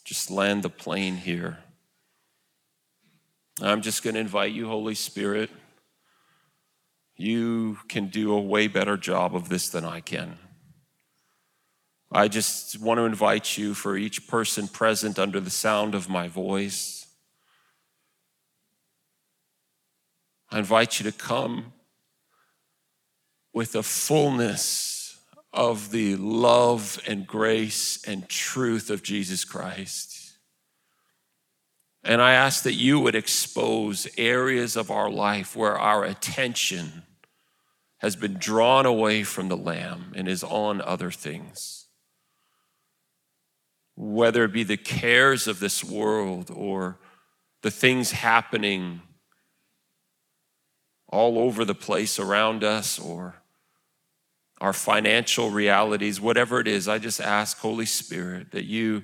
just land the plane here. I'm just going to invite you, Holy Spirit. You can do a way better job of this than I can. I just want to invite you, for each person present under the sound of my voice, I invite you to come with a fullness of the love and grace and truth of Jesus Christ. And I ask that you would expose areas of our life where our attention has been drawn away from the Lamb and is on other things, whether it be the cares of this world or the things happening all over the place around us or our financial realities, whatever it is. I just ask, Holy Spirit, that you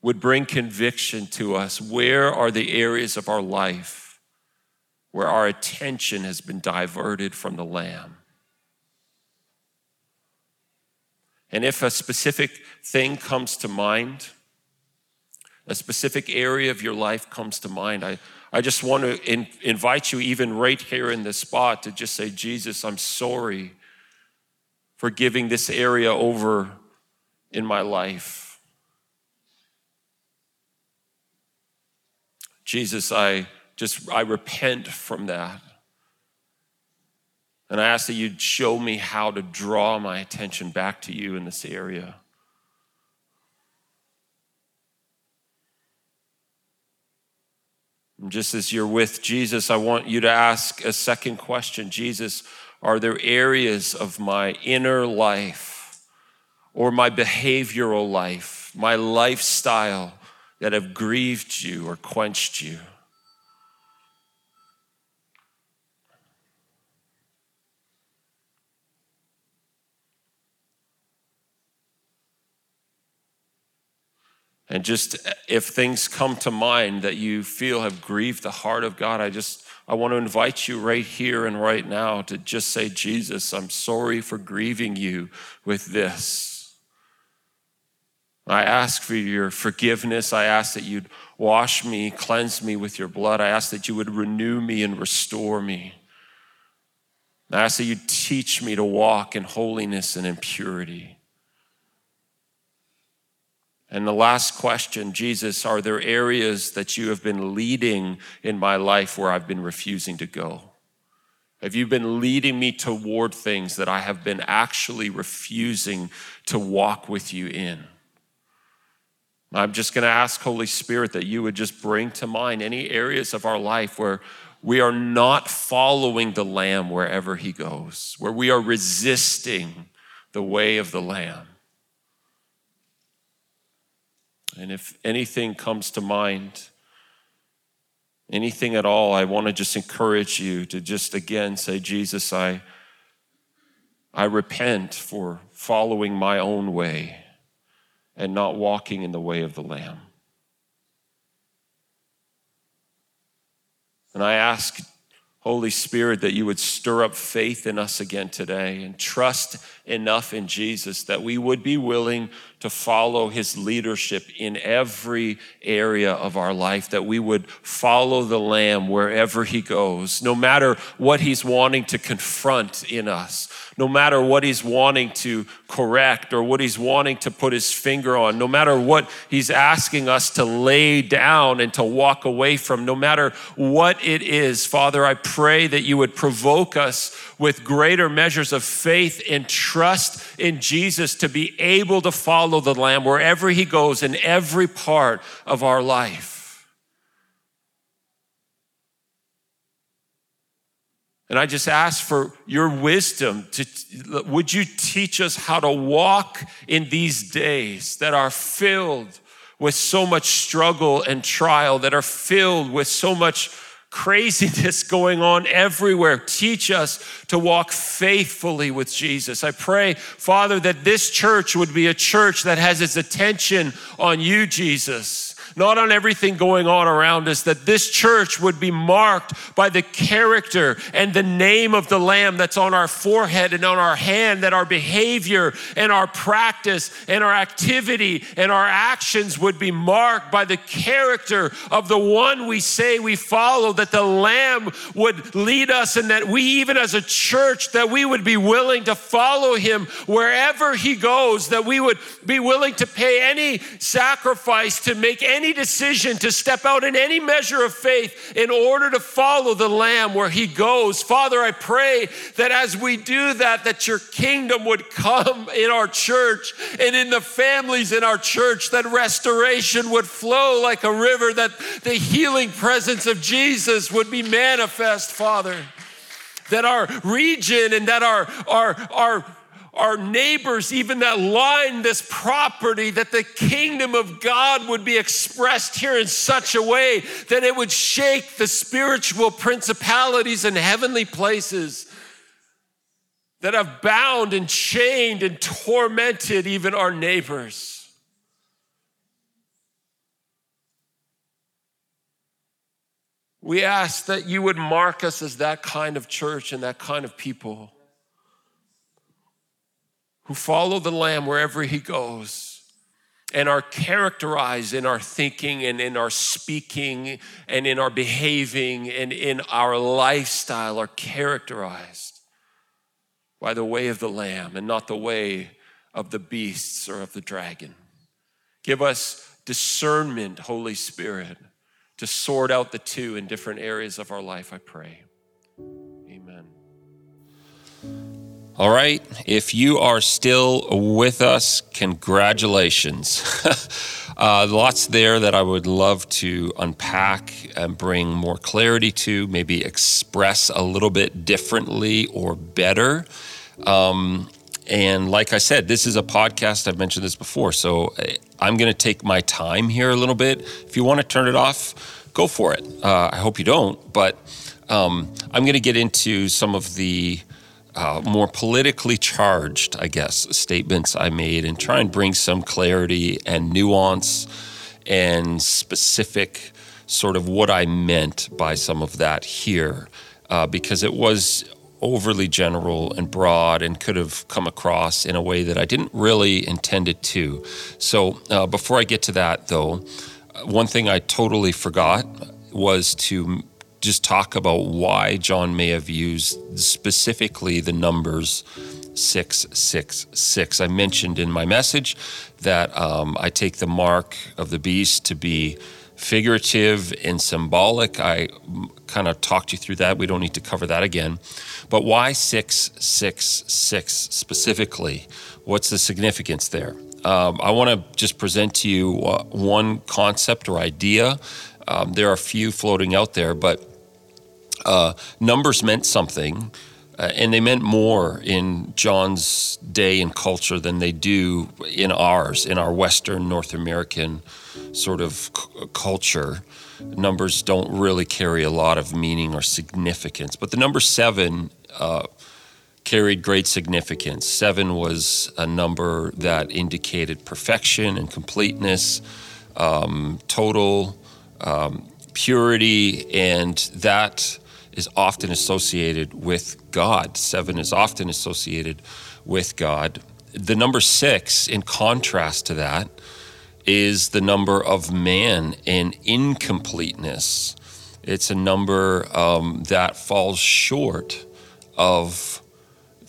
would bring conviction to us. Where are the areas of our life where our attention has been diverted from the Lamb? And if a specific thing comes to mind, a specific area of your life comes to mind, I just want to invite you, even right here in this spot, to just say, Jesus, I'm sorry for giving this area over in my life. Jesus, I repent from that. And I ask that you'd show me how to draw my attention back to you in this area. Just as you're with Jesus, I want you to ask a second question. Jesus, are there areas of my inner life or my behavioral life, my lifestyle that have grieved you or quenched you? And just if things come to mind that you feel have grieved the heart of God, I want to invite you right here and right now to just say, Jesus, I'm sorry for grieving you with this. I ask for your forgiveness. I ask that you'd wash me, cleanse me with your blood. I ask that you would renew me and restore me. I ask that you'd teach me to walk in holiness and in purity. And the last question, Jesus, are there areas that you have been leading in my life where I've been refusing to go? Have you been leading me toward things that I have been actually refusing to walk with you in? I'm just going to ask, Holy Spirit, that you would just bring to mind any areas of our life where we are not following the Lamb wherever he goes, where we are resisting the way of the Lamb. And if anything comes to mind, anything at all, I want to just encourage you to just again say, Jesus, I repent for following my own way and not walking in the way of the Lamb. And I ask, Holy Spirit, that you would stir up faith in us again today and trust enough in Jesus that we would be willing to follow his leadership in every area of our life, that we would follow the Lamb wherever he goes, no matter what he's wanting to confront in us, no matter what he's wanting to correct or what he's wanting to put his finger on, no matter what he's asking us to lay down and to walk away from, no matter what it is. Father, I pray that you would provoke us with greater measures of faith and trust in Jesus to be able to follow the Lamb wherever he goes in every part of our life. And I just ask for your wisdom. Would you teach us how to walk in these days that are filled with so much struggle and trial, that are filled with so much craziness going on everywhere. Teach us to walk faithfully with Jesus. I pray, Father, that this church would be a church that has its attention on you, Jesus, not on everything going on around us, that this church would be marked by the character and the name of the Lamb that's on our forehead and on our hand, that our behavior and our practice and our activity and our actions would be marked by the character of the one we say we follow, that the Lamb would lead us, and that we, even as a church, that we would be willing to follow him wherever he goes, that we would be willing to pay any sacrifice, to make any decision, to step out in any measure of faith in order to follow the Lamb where he goes. Father, I pray that as we do that, that your kingdom would come in our church and in the families in our church, that restoration would flow like a river, that the healing presence of Jesus would be manifest, Father, that our region and that our neighbors, even that line this property, that the kingdom of God would be expressed here in such a way that it would shake the spiritual principalities and heavenly places that have bound and chained and tormented even our neighbors. We ask that you would mark us as that kind of church and that kind of people who follow the Lamb wherever he goes and are characterized in our thinking and in our speaking and in our behaving and in our lifestyle, are characterized by the way of the Lamb and not the way of the beasts or of the dragon. Give us discernment, Holy Spirit, to sort out the two in different areas of our life, I pray. Amen. All right, if you are still with us, congratulations. Lots there that I would love to unpack and bring more clarity to, maybe express a little bit differently or better. And like I said, this is a podcast. I've mentioned this before, so I'm going to take my time here a little bit. If you want to turn it off, go for it. I hope you don't, but I'm going to get into some of the more politically charged, I guess, statements I made and try and bring some clarity and nuance and specific sort of what I meant by some of that here, because it was overly general and broad and could have come across in a way that I didn't really intend it to. So before I get to that though, one thing I totally forgot was to just talk about why John may have used specifically the numbers 666. I mentioned in my message that I take the mark of the beast to be figurative and symbolic. I kind of talked you through that. We don't need to cover that again. But why 666 specifically? What's the significance there? I want to just present to you one concept or idea. There are a few floating out there, but numbers meant something, and they meant more in John's day and culture than they do in ours, in our Western North American sort of culture. Numbers don't really carry a lot of meaning or significance, but the number 7 carried great significance. 7 was a number that indicated perfection and completeness, total purity, and that is often associated with God. 7 is often associated with God. The number 6, in contrast to that, is the number of man and incompleteness. It's a number that falls short of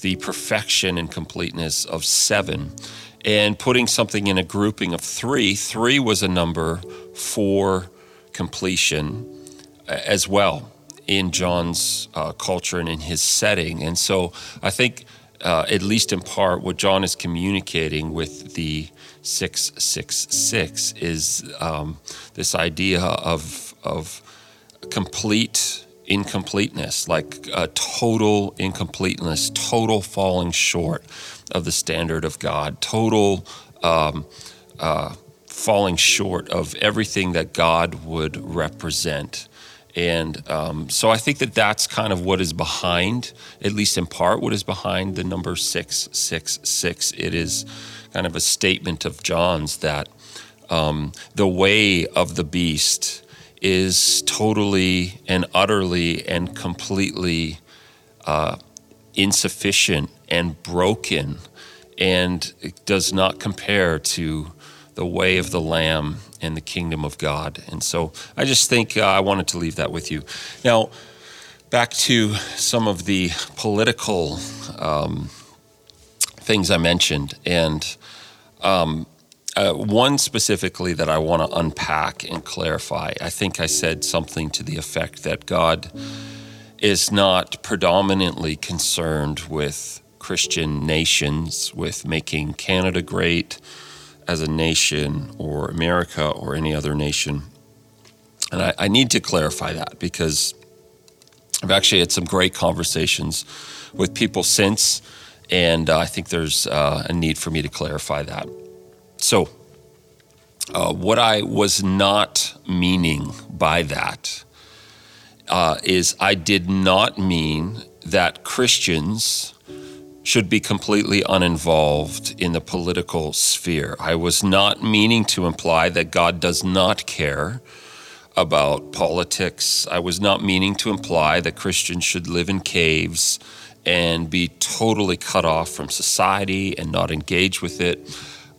the perfection and completeness of 7. And putting something in a grouping of 3 was a number for completion as well in John's culture and in his setting. And so I think, at least in part, what John is communicating with the 666 is this idea of complete incompleteness, like a total incompleteness, total falling short of the standard of God, total falling short of everything that God would represent. And so I think that that's kind of what is behind, at least in part, what is behind the number 666. It is kind of a statement of John's that the way of the beast is totally and utterly and completely insufficient and broken, and it does not compare to the way of the Lamb and the kingdom of God. And so I just think I wanted to leave that with you. Now, back to some of the political things I mentioned, and one specifically that I want to unpack and clarify. I think I said something to the effect that God is not predominantly concerned with Christian nations, with making Canada great as a nation or America or any other nation. And I need to clarify that, because I've actually had some great conversations with people since, and I think there's a need for me to clarify that. So what I was not meaning by that is I did not mean that Christians should be completely uninvolved in the political sphere. I was not meaning to imply that God does not care about politics. I was not meaning to imply that Christians should live in caves and be totally cut off from society and not engage with it.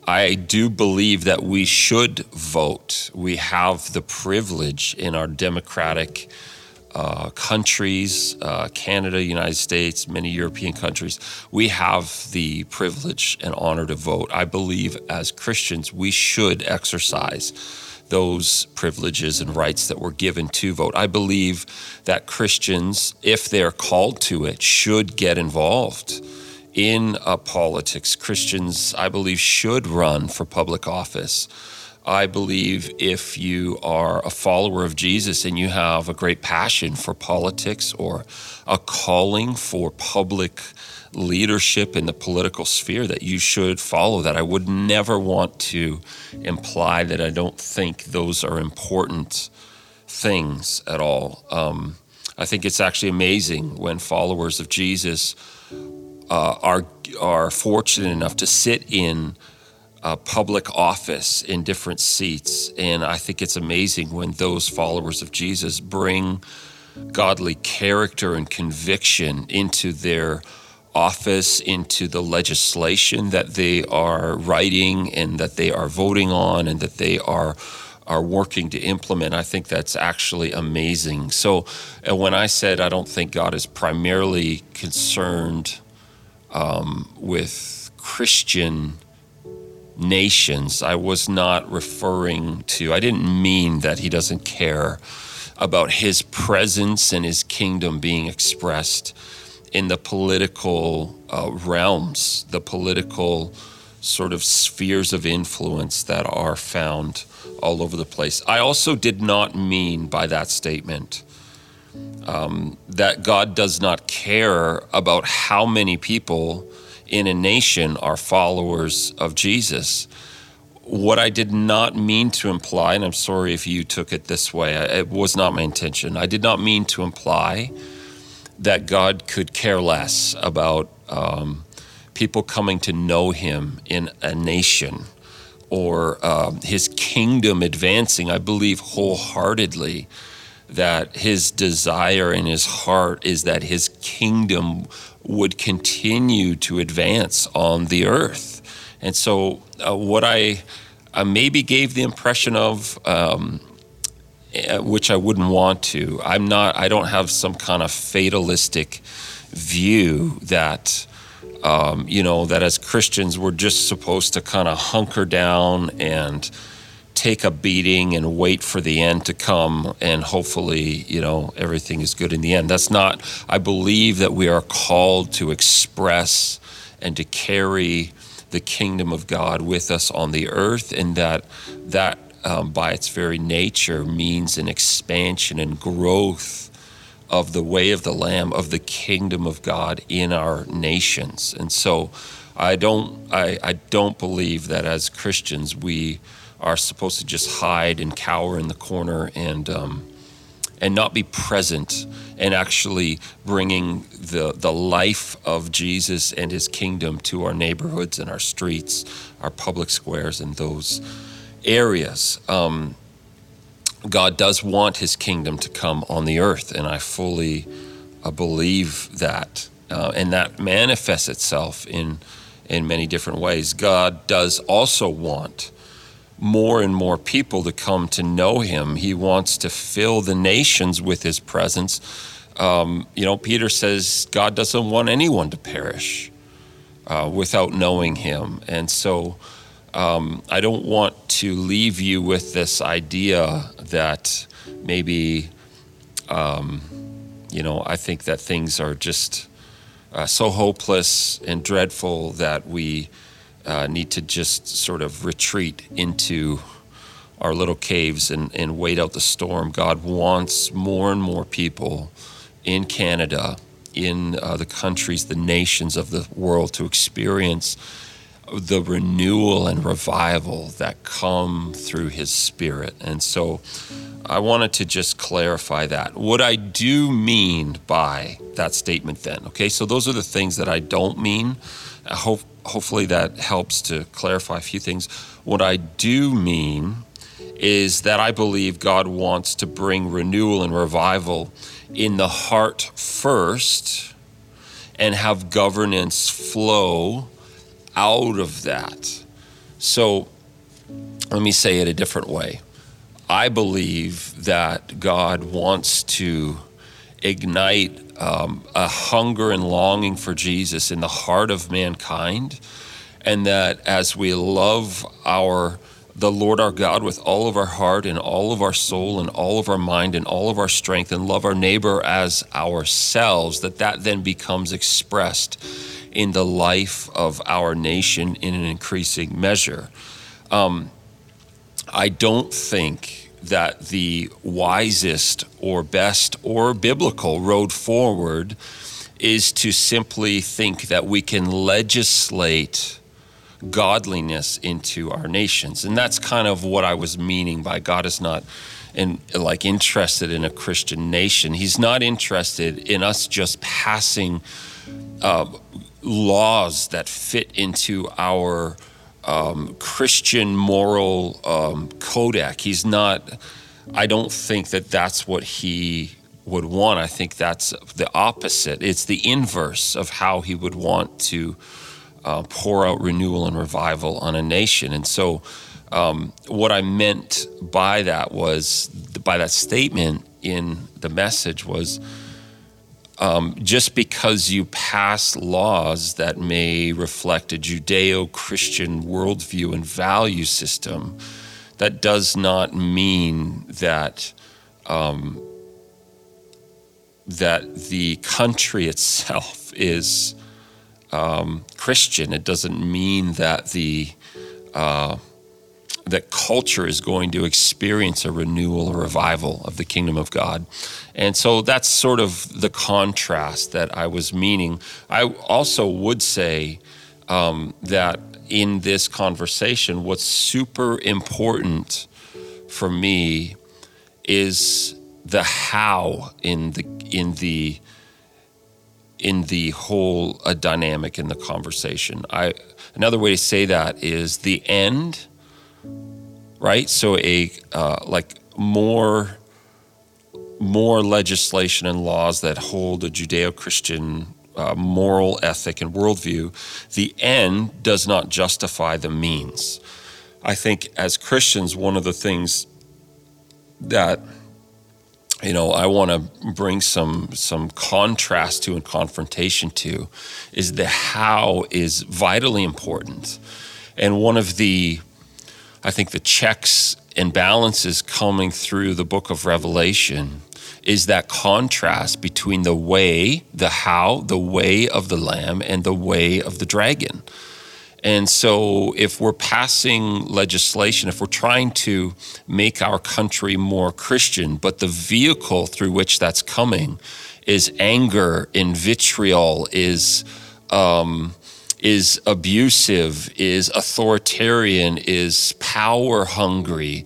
I do believe that we should vote. We have the privilege in our democratic countries, Canada, United States, many European countries, we have the privilege and honor to vote. I believe as Christians, we should exercise those privileges and rights that were given to vote. I believe that Christians, if they're called to it, should get involved in politics. Christians, I believe, should run for public office. I believe if you are a follower of Jesus and you have a great passion for politics or a calling for public leadership in the political sphere, that you should follow that. I would never want to imply that I don't think those are important things at all. I think it's actually amazing when followers of Jesus are fortunate enough to sit in public office in different seats. And I think it's amazing when those followers of Jesus bring godly character and conviction into their office, into the legislation that they are writing and that they are voting on and that they are working to implement. I think that's actually amazing. So when I said I don't think God is primarily concerned with Christian nations, I was not referring to, I didn't mean that he doesn't care about his presence and his kingdom being expressed in the political realms, the political sort of spheres of influence that are found all over the place. I also did not mean by that statement that God does not care about how many people in a nation are followers of Jesus. What I did not mean to imply, and I'm sorry if you took it this way, it was not my intention. I did not mean to imply that God could care less about people coming to know him in a nation or his kingdom advancing. I believe wholeheartedly that his desire in his heart is that his kingdom would continue to advance on the earth. And so what I maybe gave the impression of, which I wouldn't want to, I don't have some kind of fatalistic view that, that as Christians, we're just supposed to kind of hunker down and take a beating and wait for the end to come, and hopefully, everything is good in the end. That's not, I believe that we are called to express and to carry the kingdom of God with us on the earth, and that by its very nature means an expansion and growth of the way of the Lamb, of the kingdom of God in our nations. And so I don't believe that as Christians we are supposed to just hide and cower in the corner and not be present and actually bringing the life of Jesus and his kingdom to our neighborhoods and our streets, our public squares, and those areas, God does want his kingdom to come on the earth, and I fully believe that. And that manifests itself in many different ways. God does also want more and more people to come to know him. He wants to fill the nations with his presence. Peter says God doesn't want anyone to perish without knowing him. And so I don't want to leave you with this idea that maybe, I think that things are just so hopeless and dreadful that we need to just sort of retreat into our little caves and wait out the storm. God wants more and more people in Canada, in the countries, the nations of the world to experience the renewal and revival that come through his spirit. And so I wanted to just clarify that. What I do mean by that statement then, okay? So those are the things that I don't mean. I hopefully that helps to clarify a few things. What I do mean is that I believe God wants to bring renewal and revival in the heart first and have governance flow out of that. So let me say it a different way. I believe that God wants to ignite a hunger and longing for Jesus in the heart of mankind, and that as we love the Lord our God with all of our heart and all of our soul and all of our mind and all of our strength, and love our neighbor as ourselves, that then becomes expressed in the life of our nation in an increasing measure. I don't think that the wisest or best or biblical road forward is to simply think that we can legislate godliness into our nations. And that's kind of what I was meaning by God is not interested in a Christian nation. He's not interested in us just passing laws that fit into our Christian moral codec. I don't think that that's what he would want. I think that's the opposite. It's the inverse of how he would want to pour out renewal and revival on a nation. And so what I meant by that was, by that statement in the message was, just because you pass laws that may reflect a Judeo-Christian worldview and value system, that does not mean that the country itself is Christian. It doesn't mean that that culture is going to experience a renewal, a revival of the kingdom of God. And so that's sort of the contrast that I was meaning. I also would say that in this conversation, what's super important for me is the how in the whole dynamic in the conversation. Another way to say that is the end. Right, so more legislation and laws that hold a Judeo-Christian moral ethic and worldview. The end does not justify the means. I think as Christians, one of the things that I want to bring some contrast to and confrontation to is the how is vitally important, and one of the the checks and balances coming through the book of Revelation is that contrast between the way, the how, the way of the Lamb and the way of the dragon. And so if we're passing legislation, if we're trying to make our country more Christian, but the vehicle through which that's coming is anger and vitriol, is abusive, is authoritarian, is power hungry.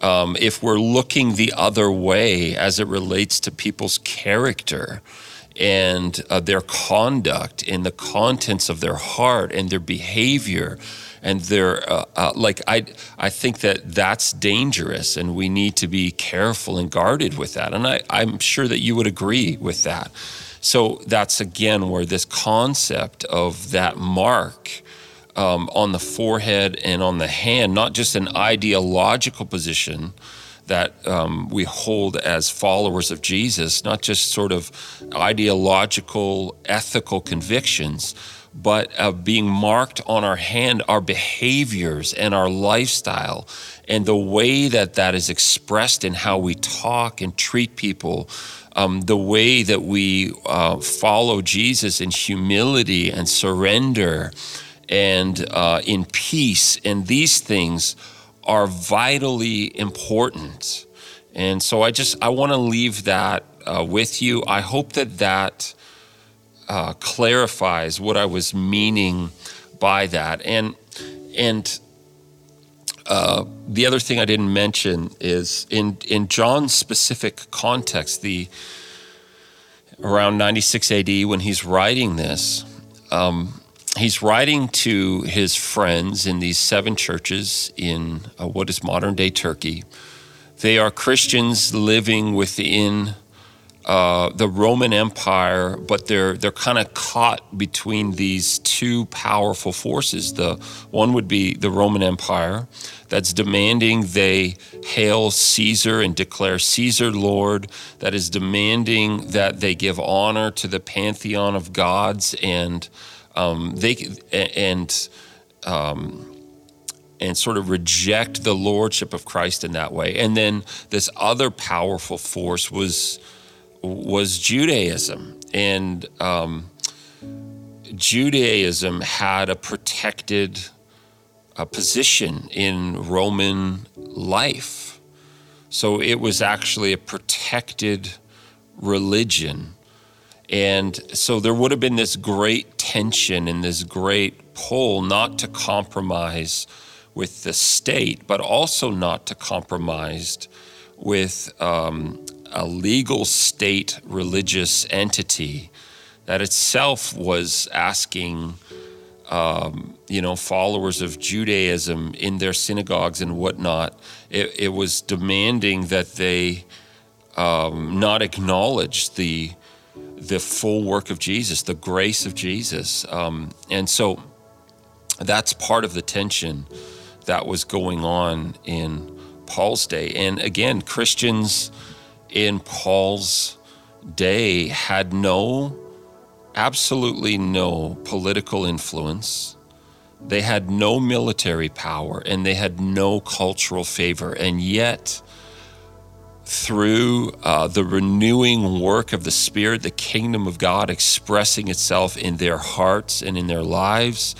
If we're looking the other way as it relates to people's character and their conduct and the contents of their heart and their behavior and their I think that that's dangerous, and we need to be careful and guarded with that. And I'm sure that you would agree with that. So that's again where this concept of that mark on the forehead and on the hand, not just an ideological position that we hold as followers of Jesus, not just sort of ideological, ethical convictions, but being marked on our hand, our behaviors and our lifestyle and the way that that is expressed in how we talk and treat people, the way that we follow Jesus in humility and surrender and in peace. And these things are vitally important. And so I want to leave that with you. I hope that clarifies what I was meaning by that. And the other thing I didn't mention is in John's specific context, around 96 AD when he's writing this, he's writing to his friends in these 7 churches in what is modern-day Turkey. They are Christians living within the Roman Empire, but they're kind of caught between these two powerful forces. The one would be the Roman Empire that's demanding they hail Caesar and declare Caesar Lord, that is demanding that they give honor to the pantheon of gods and sort of reject the lordship of Christ in that way. And then this other powerful force was Judaism, and Judaism had a protected position in Roman life, so it was actually a protected religion. And so there would have been this great tension and this great pull not to compromise with the state, but also not to compromise with a legal state religious entity that itself was asking followers of Judaism in their synagogues and whatnot. It was demanding that they not acknowledge the full work of Jesus, the grace of Jesus. And so that's part of the tension that was going on in Paul's day. And again, Christians in Paul's day had absolutely no political influence. They had no military power, and they had no cultural favor. And yet, through the renewing work of the Spirit, the kingdom of God expressing itself in their hearts and in their lives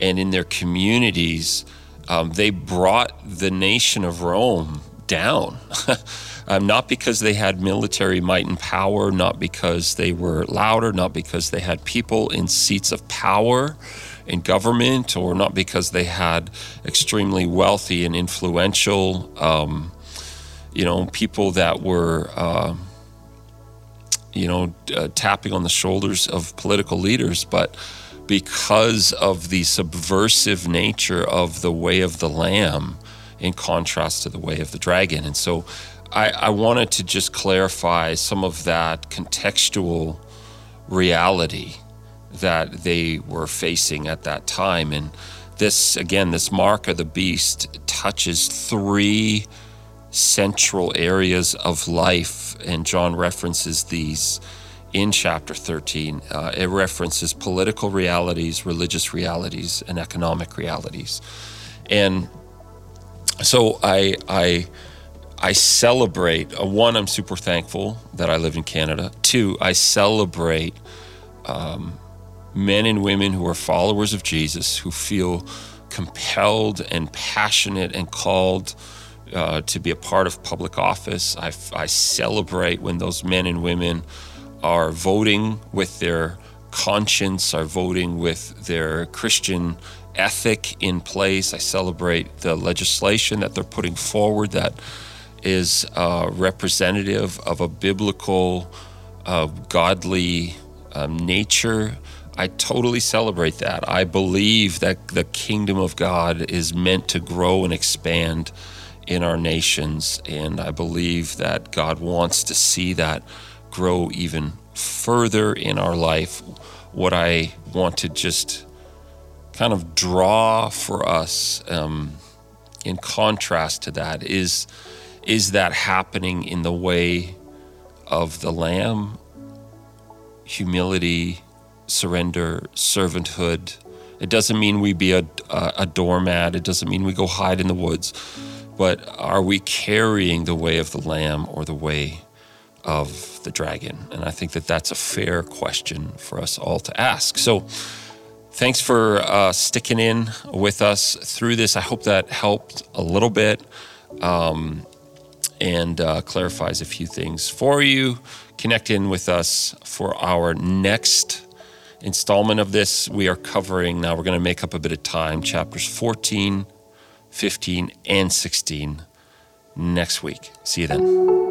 and in their communities, they brought the nation of Rome down. Not because they had military might and power, not because they were louder, not because they had people in seats of power in government, or not because they had extremely wealthy and influential people that were, tapping on the shoulders of political leaders, but because of the subversive nature of the way of the Lamb in contrast to the way of the dragon. And so I wanted to just clarify some of that contextual reality that they were facing at that time. And this mark of the beast touches 3 central areas of life, and John references these in chapter 13. It references political realities, religious realities, and economic realities. And so I celebrate, one, I'm super thankful that I live in Canada. 2, I celebrate men and women who are followers of Jesus, who feel compelled and passionate and called to be a part of public office. I celebrate when those men and women are voting with their conscience, are voting with their Christian ethic in place. I celebrate the legislation that they're putting forward that is representative of a biblical godly nature, I totally celebrate that. I believe that the kingdom of God is meant to grow and expand in our nations, and I believe that God wants to see that grow even further in our life. What I want to just kind of draw for us in contrast to that is that happening in the way of the Lamb, humility, surrender, servanthood. It doesn't mean we be a doormat. It doesn't mean we go hide in the woods. But are we carrying the way of the Lamb or the way of the dragon? And I think that that's a fair question for us all to ask. So thanks for sticking in with us through this. I hope that helped a little bit and clarifies a few things for you. Connect in with us for our next installment of this. We are covering now, we're going to make up a bit of time, chapters 14, 15, and 16 next week. See you then.